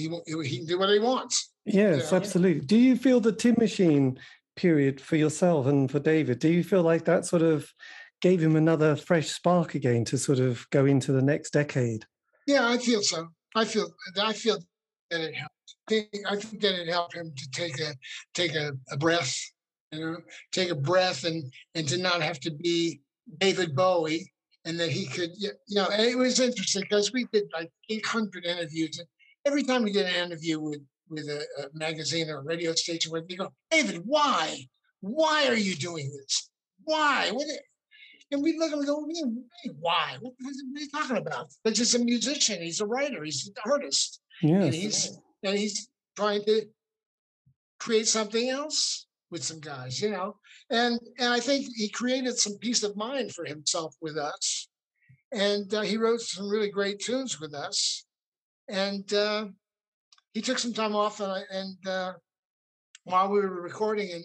do what he wants. Yes, absolutely. Do you feel the Tin Machine period for yourself and for David, do you feel like that sort of gave him another fresh spark again to sort of go into the next decade? Yeah, I feel so. I feel that it helped. I think that it helped him to take a breath, and to not have to be David Bowie, and that he could, and it was interesting because we did like 800 interviews, and every time we did an interview with a magazine or a radio station, where they go, David, why? Why are you doing this? Why? And we look at him and go, why? What are you talking about? But he's a musician, he's a writer, he's an artist. Yes. And he's trying to create something else with some guys, And I think he created some peace of mind for himself with us. And he wrote some really great tunes with us. And he took some time off, and while we were recording,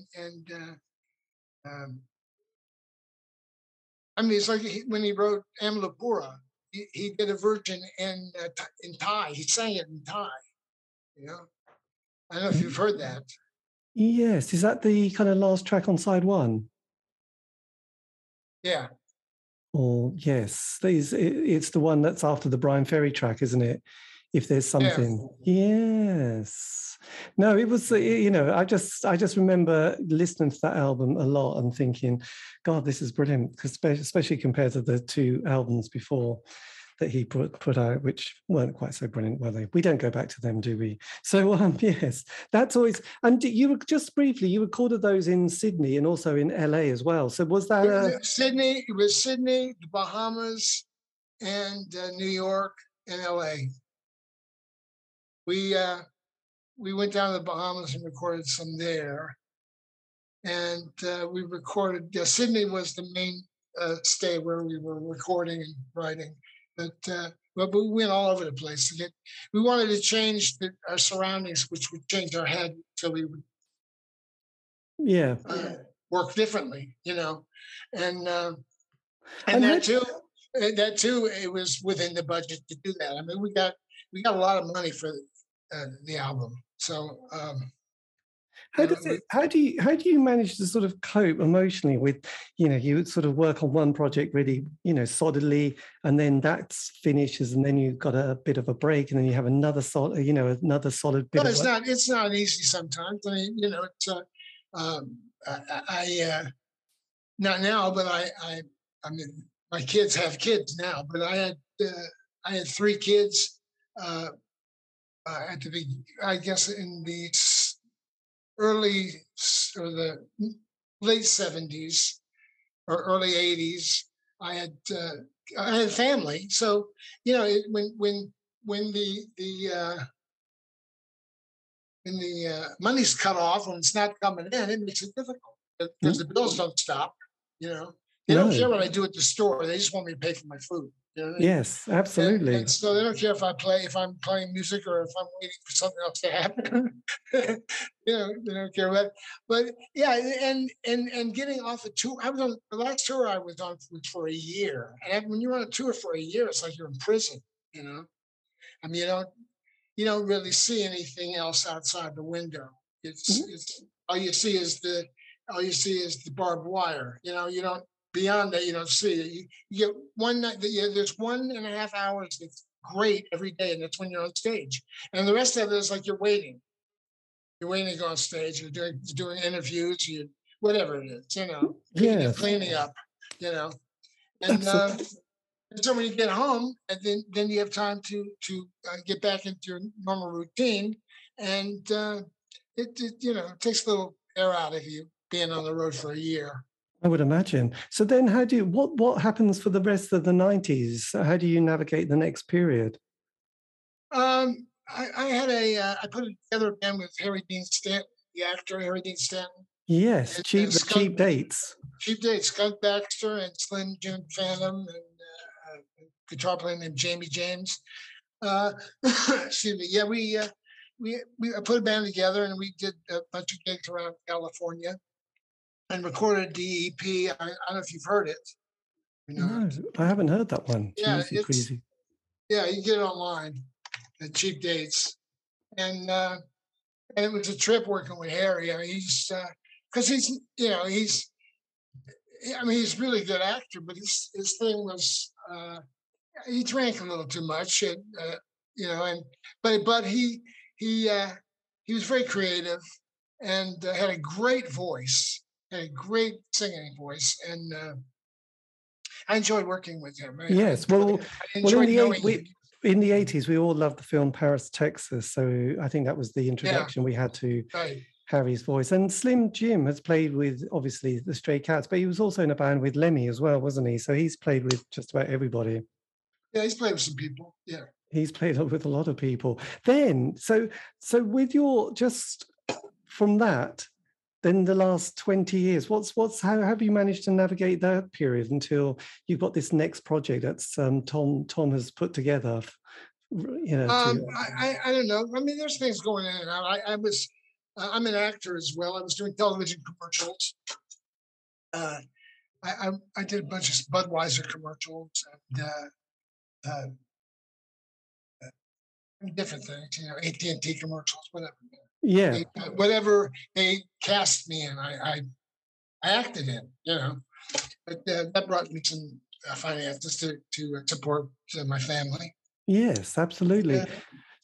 it's like when he wrote Amalapura, he did a version in Thai. He sang it in Thai. I don't know if you've heard that. Yes, is that the kind of last track on side one? Yeah. Oh, yes. It's the one that's after the Brian Ferry track, isn't it? If there's something. Yes. No, it was, you know, I just remember listening to that album a lot and thinking, God, this is brilliant, especially compared to the two albums before that he put out, which weren't quite so brilliant, were they? We don't go back to them, do we? So, yes, that's always... And you recorded those in Sydney and also in LA as well. So was that... It was Sydney, the Bahamas, and New York, and LA. We went down to the Bahamas and recorded some there. And we recorded... Yeah, Sydney was the main stay where we were recording and writing. But we went all over the place. We wanted to change our surroundings, which would change our head until we would work differently, you know. And that too, it was within the budget to do that. I mean, we got a lot of money for the album. So how do you manage to sort of cope emotionally with, you know, you sort of work on one project really, you know, solidly, and then that finishes, and then you've got a bit of a break, and then you have another solid bit. But it's not easy sometimes. I mean, you know, it's not now, but I mean, my kids have kids now, but I had three kids I guess in the early or the late 70s or early 80s, I had family. So, you know, when the money's cut off, when it's not coming in, it makes it difficult because the bills don't stop. You know, they don't care what I do at the store. They just want me to pay for my food. You know what I mean? Yes, absolutely. And so they don't care if I'm playing music or if I'm waiting for something else to happen. You know, they don't care about it. But yeah, and getting off a tour. I was on the last tour I was on for a year. And when you're on a tour for a year, it's like you're in prison. You know, I mean, you don't really see anything else outside the window. It's all you see is the barbed wire. You know, you don't. Beyond that, you don't see it. You get one night, there's 1.5 hours that's great every day, and that's when you're on stage. And the rest of it is like you're waiting. You're waiting to go on stage, you're doing interviews, you whatever it is, you know, you're cleaning up, you know. And so when you get home, and then you have time to get back into your normal routine, and it takes a little air out of you being on the road for a year. I would imagine. So then what happens for the rest of the 90s? How do you navigate the next period? I put together a band with Harry Dean Stanton, the actor Harry Dean Stanton. Yes, and, Cheap Dates. Cheap Dates, Skunk Baxter and Slim Jim Phantom, and a guitar player named Jamie James. Excuse me. Yeah, we put a band together, and we did a bunch of gigs around California. And recorded the EP. I don't know if you've heard it. You know? No, I haven't heard that one. Yeah, it's crazy. Yeah, you can get it online at Cheap Dates. And it was a trip working with Harry. I mean, he's a really good actor, but his thing was he drank a little too much, and he was very creative and had a great voice. A great singing voice, and I enjoyed working with him. In the 80s, we all loved the film Paris, Texas, so I think that was the introduction we had to Harry's voice. And Slim Jim has played with, obviously, the Stray Cats, but he was also in a band with Lemmy as well, wasn't he? So he's played with just about everybody. Yeah, he's played with some people, yeah. He's played with a lot of people. Then, so with your, just from that... Then the last 20 years, how have you managed to navigate that period until you've got this next project that's Tom has put together? You know, I don't know. I mean, there's things going in and out. I'm an actor as well. I was doing television commercials. I did a bunch of Budweiser commercials and different things, you know, AT&T commercials, whatever. Yeah, whatever they cast me in, I acted in, you know, but that brought me some finances to support my family. Yes, absolutely. Yeah.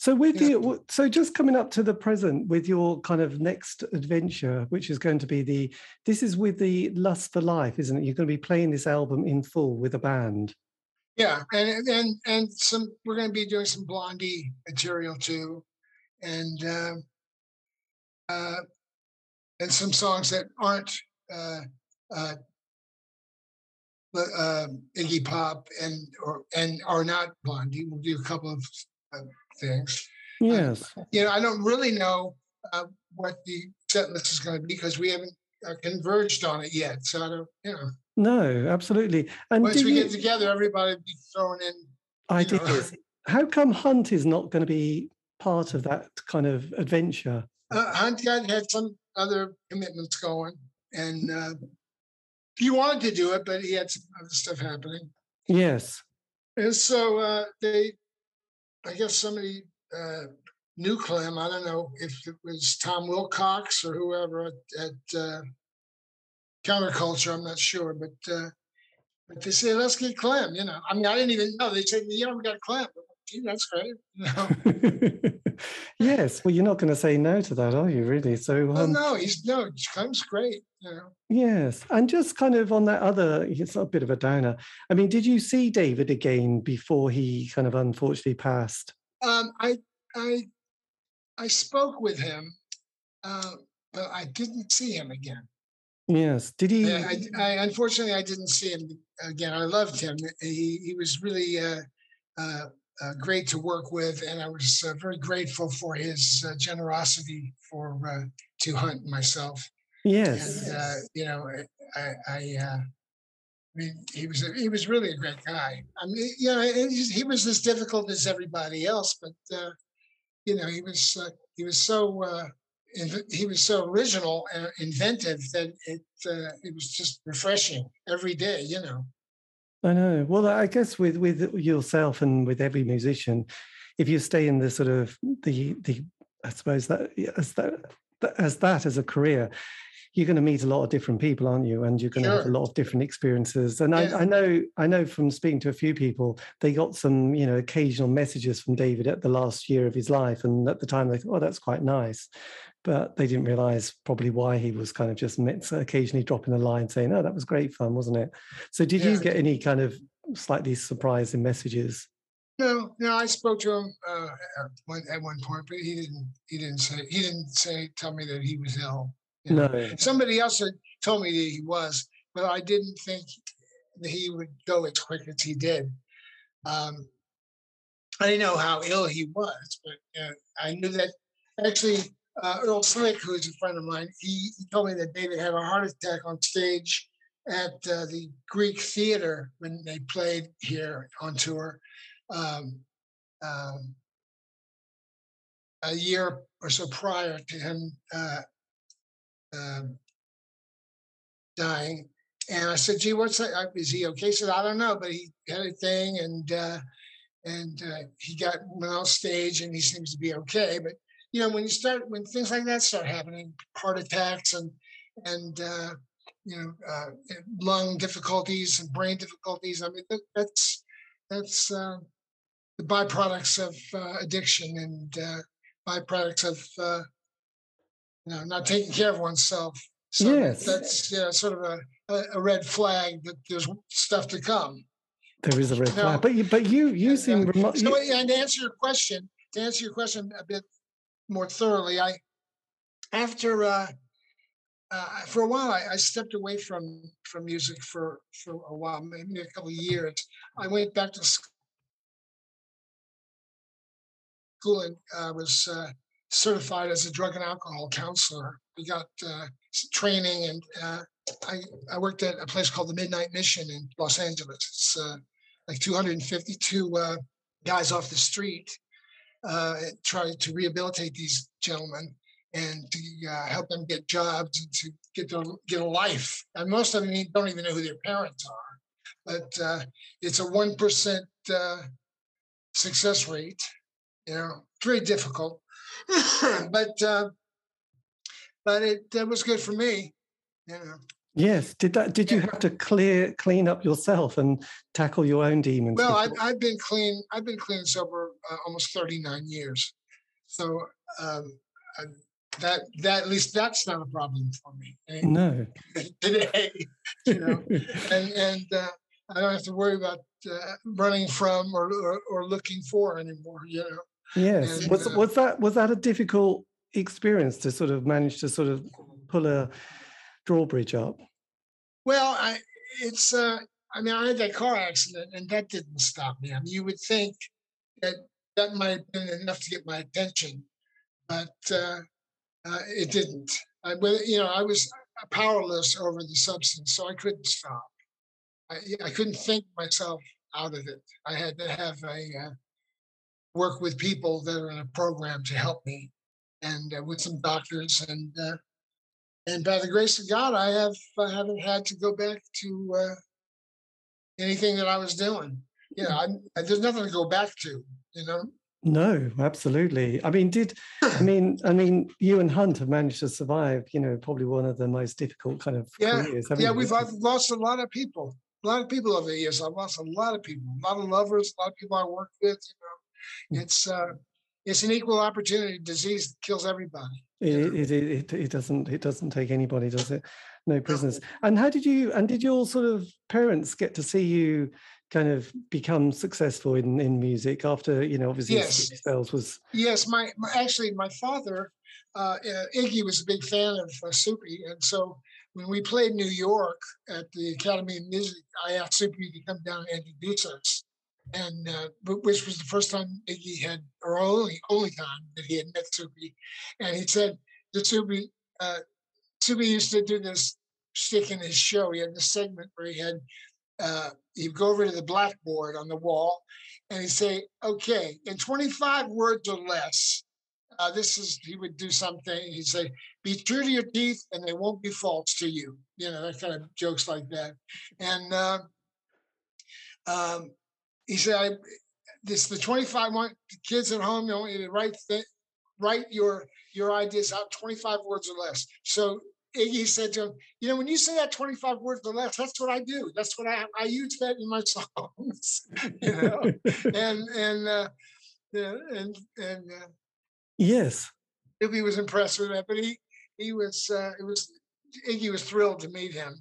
So with you, so just coming up to the present with your kind of next adventure, which is going to be this is with the Lust for Life, isn't it? You're going to be playing this album in full with a band. Yeah, and some, we're going to be doing some Blondie material too, and some songs that aren't Iggy Pop and are not Blondie. We'll do a couple of things. Yes. I don't really know what the set list is going to be because we haven't converged on it yet. So I don't, No, absolutely. And once we get together, everybody will be thrown in. How come Hunt is not going to be part of that kind of adventure? Hunt had some other commitments going, and he wanted to do it, but he had some other stuff happening. Yes. And so I guess somebody knew Clem. I don't know if it was Tom Wilcox or whoever at Counterculture. I'm not sure, but they say, let's get Clem. I mean, I didn't even know. They said, we got Clem. But, gee, that's great. Yes. Well, you're not going to say no to that, are you? Really? So. No. Clem's great. Yes, and just kind of on that other, it's a bit of a downer. I mean, did you see David again before he kind of unfortunately passed? I spoke with him, but I didn't see him again. Yes, did he? I unfortunately I didn't see him again. I loved him. He was really great to work with, and I was very grateful for his generosity to Hunt and myself. Yes, and, I mean, he was really a great guy. I mean, he was as difficult as everybody else, but he was so original and inventive that it was just refreshing every day. I know. Well, I guess with yourself and with every musician, if you stay in the sort of the I suppose that as a career, you're going to meet a lot of different people, aren't you? And you're going to have a lot of different experiences. And I know from speaking to a few people, they got some, occasional messages from David at the last year of his life. And at the time they thought, oh, that's quite nice. But they didn't realize probably why he was kind of just occasionally dropping a line saying, oh, that was great fun, wasn't it? So did you get any kind of slightly surprising messages? No, I spoke to him at one point, but he didn't tell me that he was ill. No. Somebody else had told me that he was, but I didn't think that he would go as quick as he did. I didn't know how ill he was, but I knew that actually Earl Slick, who is a friend of mine, he told me that David had a heart attack on stage at the Greek Theater when they played here on tour a year or so prior to him dying. And I said, gee, what's that? Is he okay? He said, I don't know, but he had a thing and he went off stage and he seems to be okay. But, when things like that start happening, heart attacks and lung difficulties and brain difficulties. I mean, that's the byproducts of addiction and byproducts of, not taking care of oneself. So yes. That's sort of a red flag that there's stuff to come. There is a red flag. But you seem... and to answer your question a bit more thoroughly, for a while, I stepped away from music for a while, maybe a couple of years. I went back to school and was certified as a drug and alcohol counselor. We got training, and I worked at a place called the Midnight Mission in Los Angeles. It's like 252 guys off the street trying to rehabilitate these gentlemen and to help them get jobs and to get a life. And most of them don't even know who their parents are. But it's a 1% success rate. Very difficult. But it was good for me. Yes. Did you have to clean up yourself and tackle your own demons? Well, I've been clean. I've been clean and sober almost 39 years. So that at least that's not a problem for me. And no. Today, you know, and I don't have to worry about running from or looking for anymore. You know. Yes. And, was that a difficult experience to sort of manage to sort of pull a drawbridge up? Well, I had that car accident and that didn't stop me. I mean, you would think that might have been enough to get my attention, but it didn't. I was powerless over the substance, so I couldn't stop. I couldn't think myself out of it. I had to have work with people that are in a program to help me, and with some doctors and by the grace of God, I haven't had to go back to anything that I was doing. Yeah, there's nothing to go back to, you know. No, absolutely. I mean, you and Hunt have managed to survive, you know, probably one of the most difficult kind of careers. Yeah, I've lost a lot of people. A lot of people over the years. I've lost a lot of people. A lot of lovers. A lot of people I worked with. You know, it's an equal opportunity disease that kills everybody. It doesn't take anybody, does it? No prisoners. No. And did your sort of parents get to see you kind of become successful in music after, you know, obviously Soupy Sales was? Yes, my father, Iggy, was a big fan of Soupy, and so when we played New York at the Academy of Music, I asked Soupy to come down and introduce us, and which was the first time Iggy had, or only time that he had met Soupy. And he said that Soupy used to do this shtick in his show. He had this segment where he had, he'd go over to the blackboard on the wall and he'd say, okay, in 25 words or less, he would do something. He'd say, be true to your teeth and they won't be false to you. You know, that kind of jokes like that. And he said, the 25 one, kids at home, you want you to write your ideas out 25 words or less. So Iggy said to him, you know, when you say that 25 words or less, that's what I do. That's what I use that in my songs, you know. Yes, Iggy was impressed with that, but Iggy was thrilled to meet him,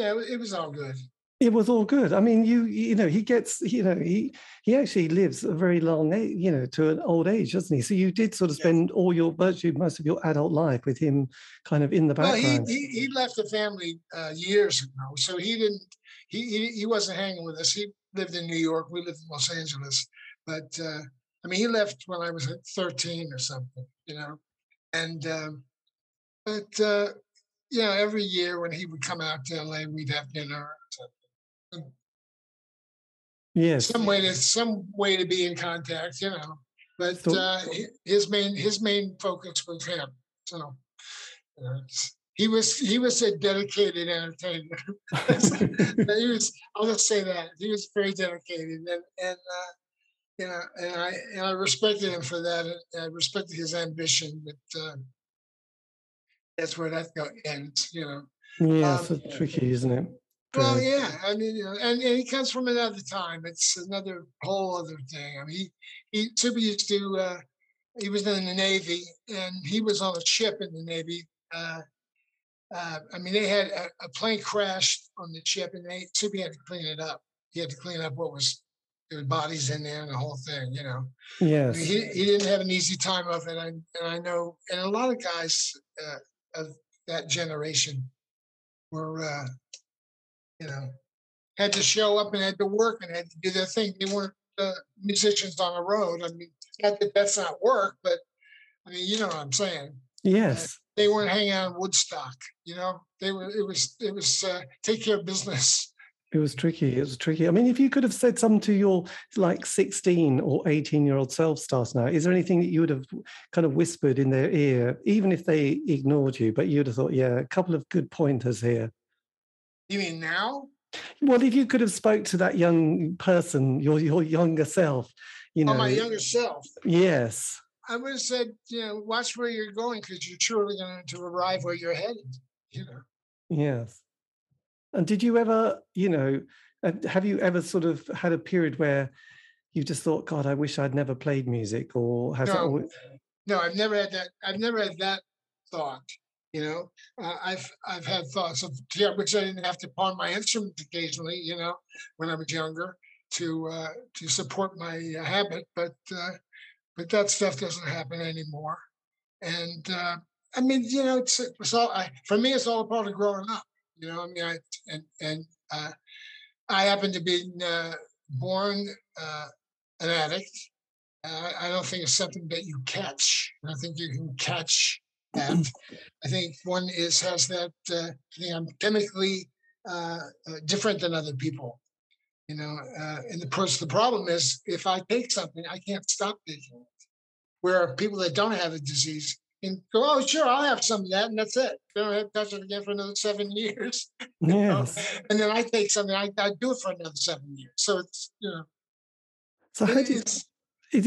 yeah, it was all good. It was all good. I mean, you know, he gets, you know, he actually lives a very long age, you know, to an old age, doesn't he? So you did sort of spend all most of your adult life with him kind of in the background. Well, he left the family years ago, so he wasn't hanging with us. He lived in New York. We lived in Los Angeles. But, I mean, he left when I was 13 or something, you know. And, yeah, every year when he would come out to LA, we'd have dinner. Yes, some way to be in contact, you know. But his main focus was him. So he was a dedicated entertainer. I'll just say that he was very dedicated, and I respected him for that. I respected his ambition, but. That's where that ends, you know. Yeah, it's tricky, isn't it? Well, yeah. I mean, you know, and he comes from another time. It's another whole other thing. I mean, he was in the Navy, and he was on a ship in the Navy. I mean, they had a plane crashed on the ship, and Soupy had to clean it up. He had to clean up there were bodies in there and the whole thing, you know. Yes. I mean, he didn't have an easy time of it, and a lot of guys. Of that generation were, you know, had to show up and had to work and had to do their thing. They weren't musicians on the road. I mean, not that that's not work, but I mean, you know what I'm saying? Yes. They weren't hanging out in Woodstock, you know, it was take care of business. It was tricky. I mean, if you could have said something to your like 16 or 18-year-old self starting out, is there anything that you would have kind of whispered in their ear, even if they ignored you, but you'd have thought, yeah, a couple of good pointers here? You mean now? Well, if you could have spoke to that young person, your younger self, you know. Oh, my younger self. Yes. I would have said, you know, watch where you're going, because you're surely going to arrive where you're headed, you know. Yes. And did you ever, you know, have you ever sort of had a period where you just thought, God, I wish I'd never played music? Or has that always... No, I've never had that. I've never had that thought. You know, I've had thoughts of, yeah, which I didn't have to pawn my instrument occasionally, you know, when I was younger to support my habit. But that stuff doesn't happen anymore. And I mean, you know, it's all, for me, it's all a part of growing up. You know, I mean, I happen to be born an addict. I don't think it's something that you catch. I don't think you can catch that. I think one has that thing. I'm chemically different than other people, you know. And the problem is, if I take something, I can't stop taking it. Where people that don't have a disease can go, oh, sure, I'll have some of that, and that's it. They don't have to touch it again for another 7 years. Yes. You know? And then I take something, I do it for another 7 years. So it's, you know. So It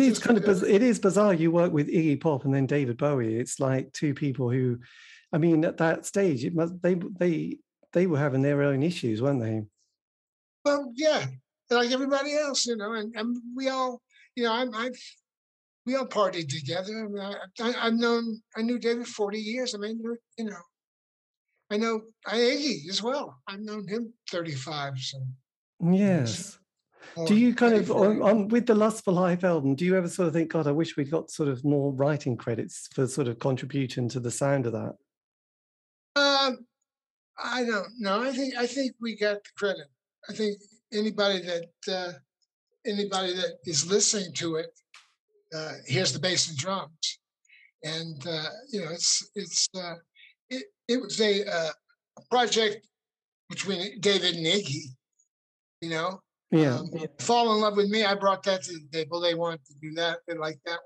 is bizarre. You work with Iggy Pop and then David Bowie. It's like two people who, I mean, at that stage, they were having their own issues, weren't they? Well, yeah, like everybody else, you know. And we all, you know, we all partied together. I mean, I knew David 40 years. I mean, you know, I know Iggy as well. I've known him 35. So. Yes. Do you kind of, on with the Lust for Life album, do you ever sort of think, God, I wish we'd got sort of more writing credits for sort of contribution to the sound of that? I don't know. I think we got the credit. I think anybody that is listening to it hears the bass and drums, and you know, it was a project between David and Iggy, you know. Yeah. Fall in Love With Me, I brought that to the table. They wanted to do that. They liked that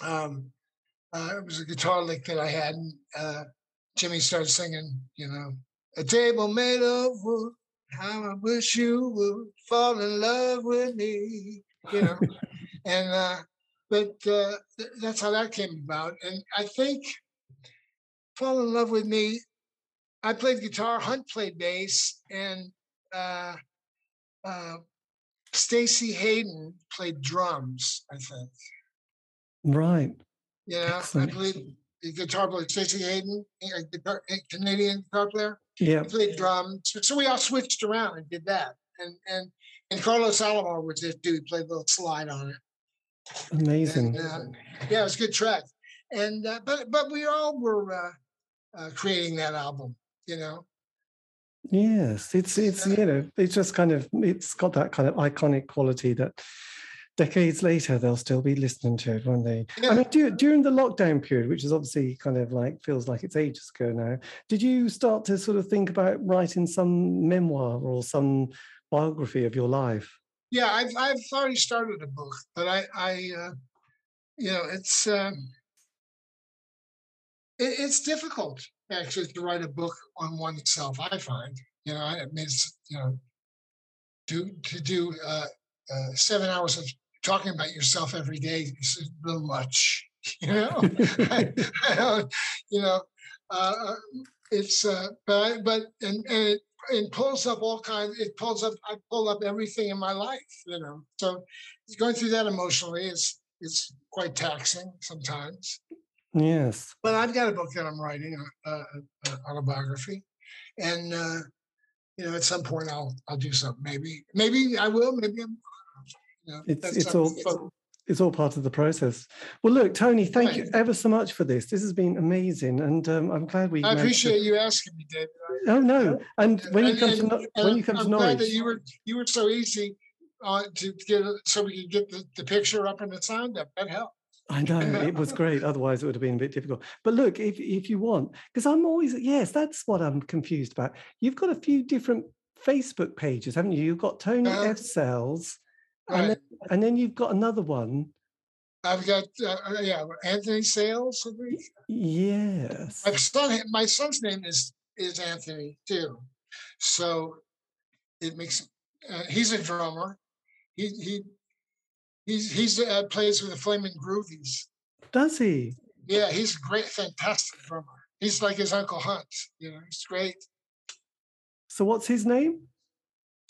one. It was a guitar lick that I had. And, Jimmy started singing, you know, a table made of wood, how I wish you would fall in love with me, you know. And that's how that came about. And I think Fall in Love With Me, I played guitar, Hunt played bass, and Stacey Hayden played drums, I think. Right. Yeah, excellent. I believe the guitar player, Stacey Hayden, a Canadian guitar player, yeah, played drums. So we all switched around and did that. And Carlos Alomar was this dude, played a little slide on it. Amazing. And, yeah, it was a good track. And but we all were creating that album, you know. Yes, it's you know, it's just kind of, it's got that kind of iconic quality that decades later they'll still be listening to it, won't they? Yeah. I mean, during the lockdown period, which is obviously kind of like feels like it's ages ago now, did you start to sort of think about writing some memoir or some biography of your life? Yeah, I've already started a book, but I you know, it's difficult. Actually, to write a book on oneself, I find, you know, I mean, it's, you know, to do 7 hours of talking about yourself every day is a little much, you know. You know, it's but it pulls up all kinds. It pulls up. I pull up everything in my life, you know. So going through that emotionally is quite taxing sometimes. Yes. But I've got a book that I'm writing, an autobiography, and you know, at some point I'll do something. Maybe I will. Maybe I'm. You know, it's all part of the process. Well, look, Tony, thank you ever so much for this. This has been amazing, and I'm glad we. I appreciate you asking me, David. Oh no! And when you come to Norwich, I'm glad that you were so easy to get, so we could get the picture up and the sound up. That helped. I know, it was great. Otherwise, it would have been a bit difficult. But look, if you want, because I'm always, yes, that's what I'm confused about. You've got a few different Facebook pages, haven't you? You've got Tony F. Sales, right. and then you've got another one. I've got, Anthony Sales, I think. Yes. My son's name is Anthony, too. So it makes, he's a drummer. He He plays with the Flaming Groovies. Does he? Yeah, he's a great, fantastic drummer. He's like his Uncle Hunt. You know, he's great. So what's his name?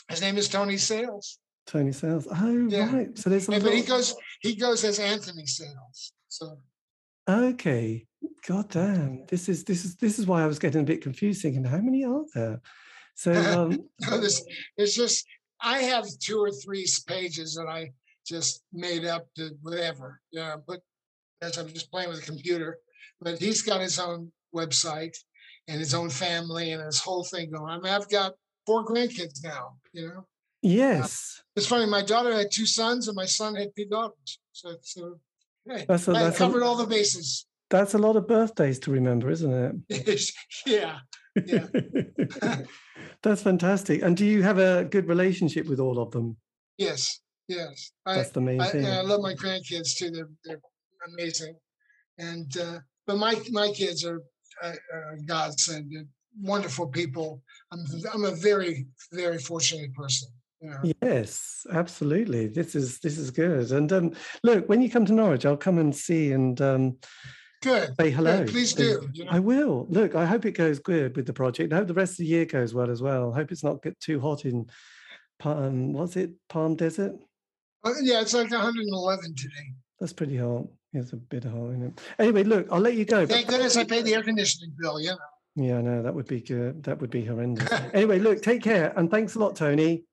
His name is Tony Sales. Tony Sales. Oh, yeah. Right. So there's. Yeah, but he goes as Anthony Sales. So. Okay. God damn. This is why I was getting a bit confused, thinking, how many are there? So no, it's just I have 2 or 3 pages that I just made up to whatever. Yeah, but as I'm just playing with the computer. But he's got his own website and his own family and his whole thing going. I mean, I've got 4 grandkids now, you know. Yes. It's funny. My daughter had 2 sons and my son had 2 daughters. So yeah, that's covered all the bases. That's a lot of birthdays to remember, isn't it? Yeah. That's fantastic. And do you have a good relationship with all of them? Yes. That's the main thing. I love my grandkids too. They're amazing. And but my kids are a godsend. They're wonderful people. I'm a very, very fortunate person. You know? Yes, absolutely. This is good. And look, when you come to Norwich, I'll come and see and good. Say hello. Good. Please do. You know? I will. Look, I hope it goes good with the project. I hope the rest of the year goes well as well. I hope it's not get too hot in Palm Desert. Yeah, it's like 111 today. That's pretty hot. It's a bit hot, isn't it? Anyway, look, I'll let you go. Thank goodness I paid the air conditioning bill, you know. Yeah, I know. That would be good. That would be horrendous. Anyway, look, take care. And thanks a lot, Tony.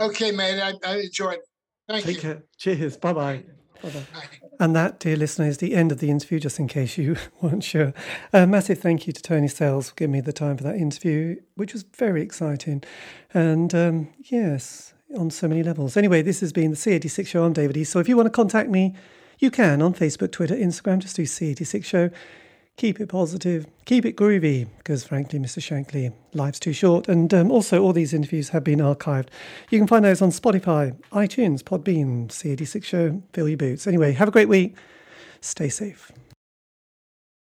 Okay, mate. I enjoyed it. Thank you. Take care. Cheers. Bye-bye. Bye-bye. Bye. And that, dear listener, is the end of the interview, just in case you weren't sure. A massive thank you to Tony Sales for giving me the time for that interview, which was very exciting. And, yes, on so many levels. Anyway, this has been the C86 Show. I'm David East. So if you want to contact me, you can on Facebook, Twitter, Instagram. Just do C86 Show. Keep it positive. Keep it groovy. Because frankly, Mr. Shankly, life's too short. And also, all these interviews have been archived. You can find those on Spotify, iTunes, Podbean, C86 Show. Fill your boots. Anyway, have a great week. Stay safe.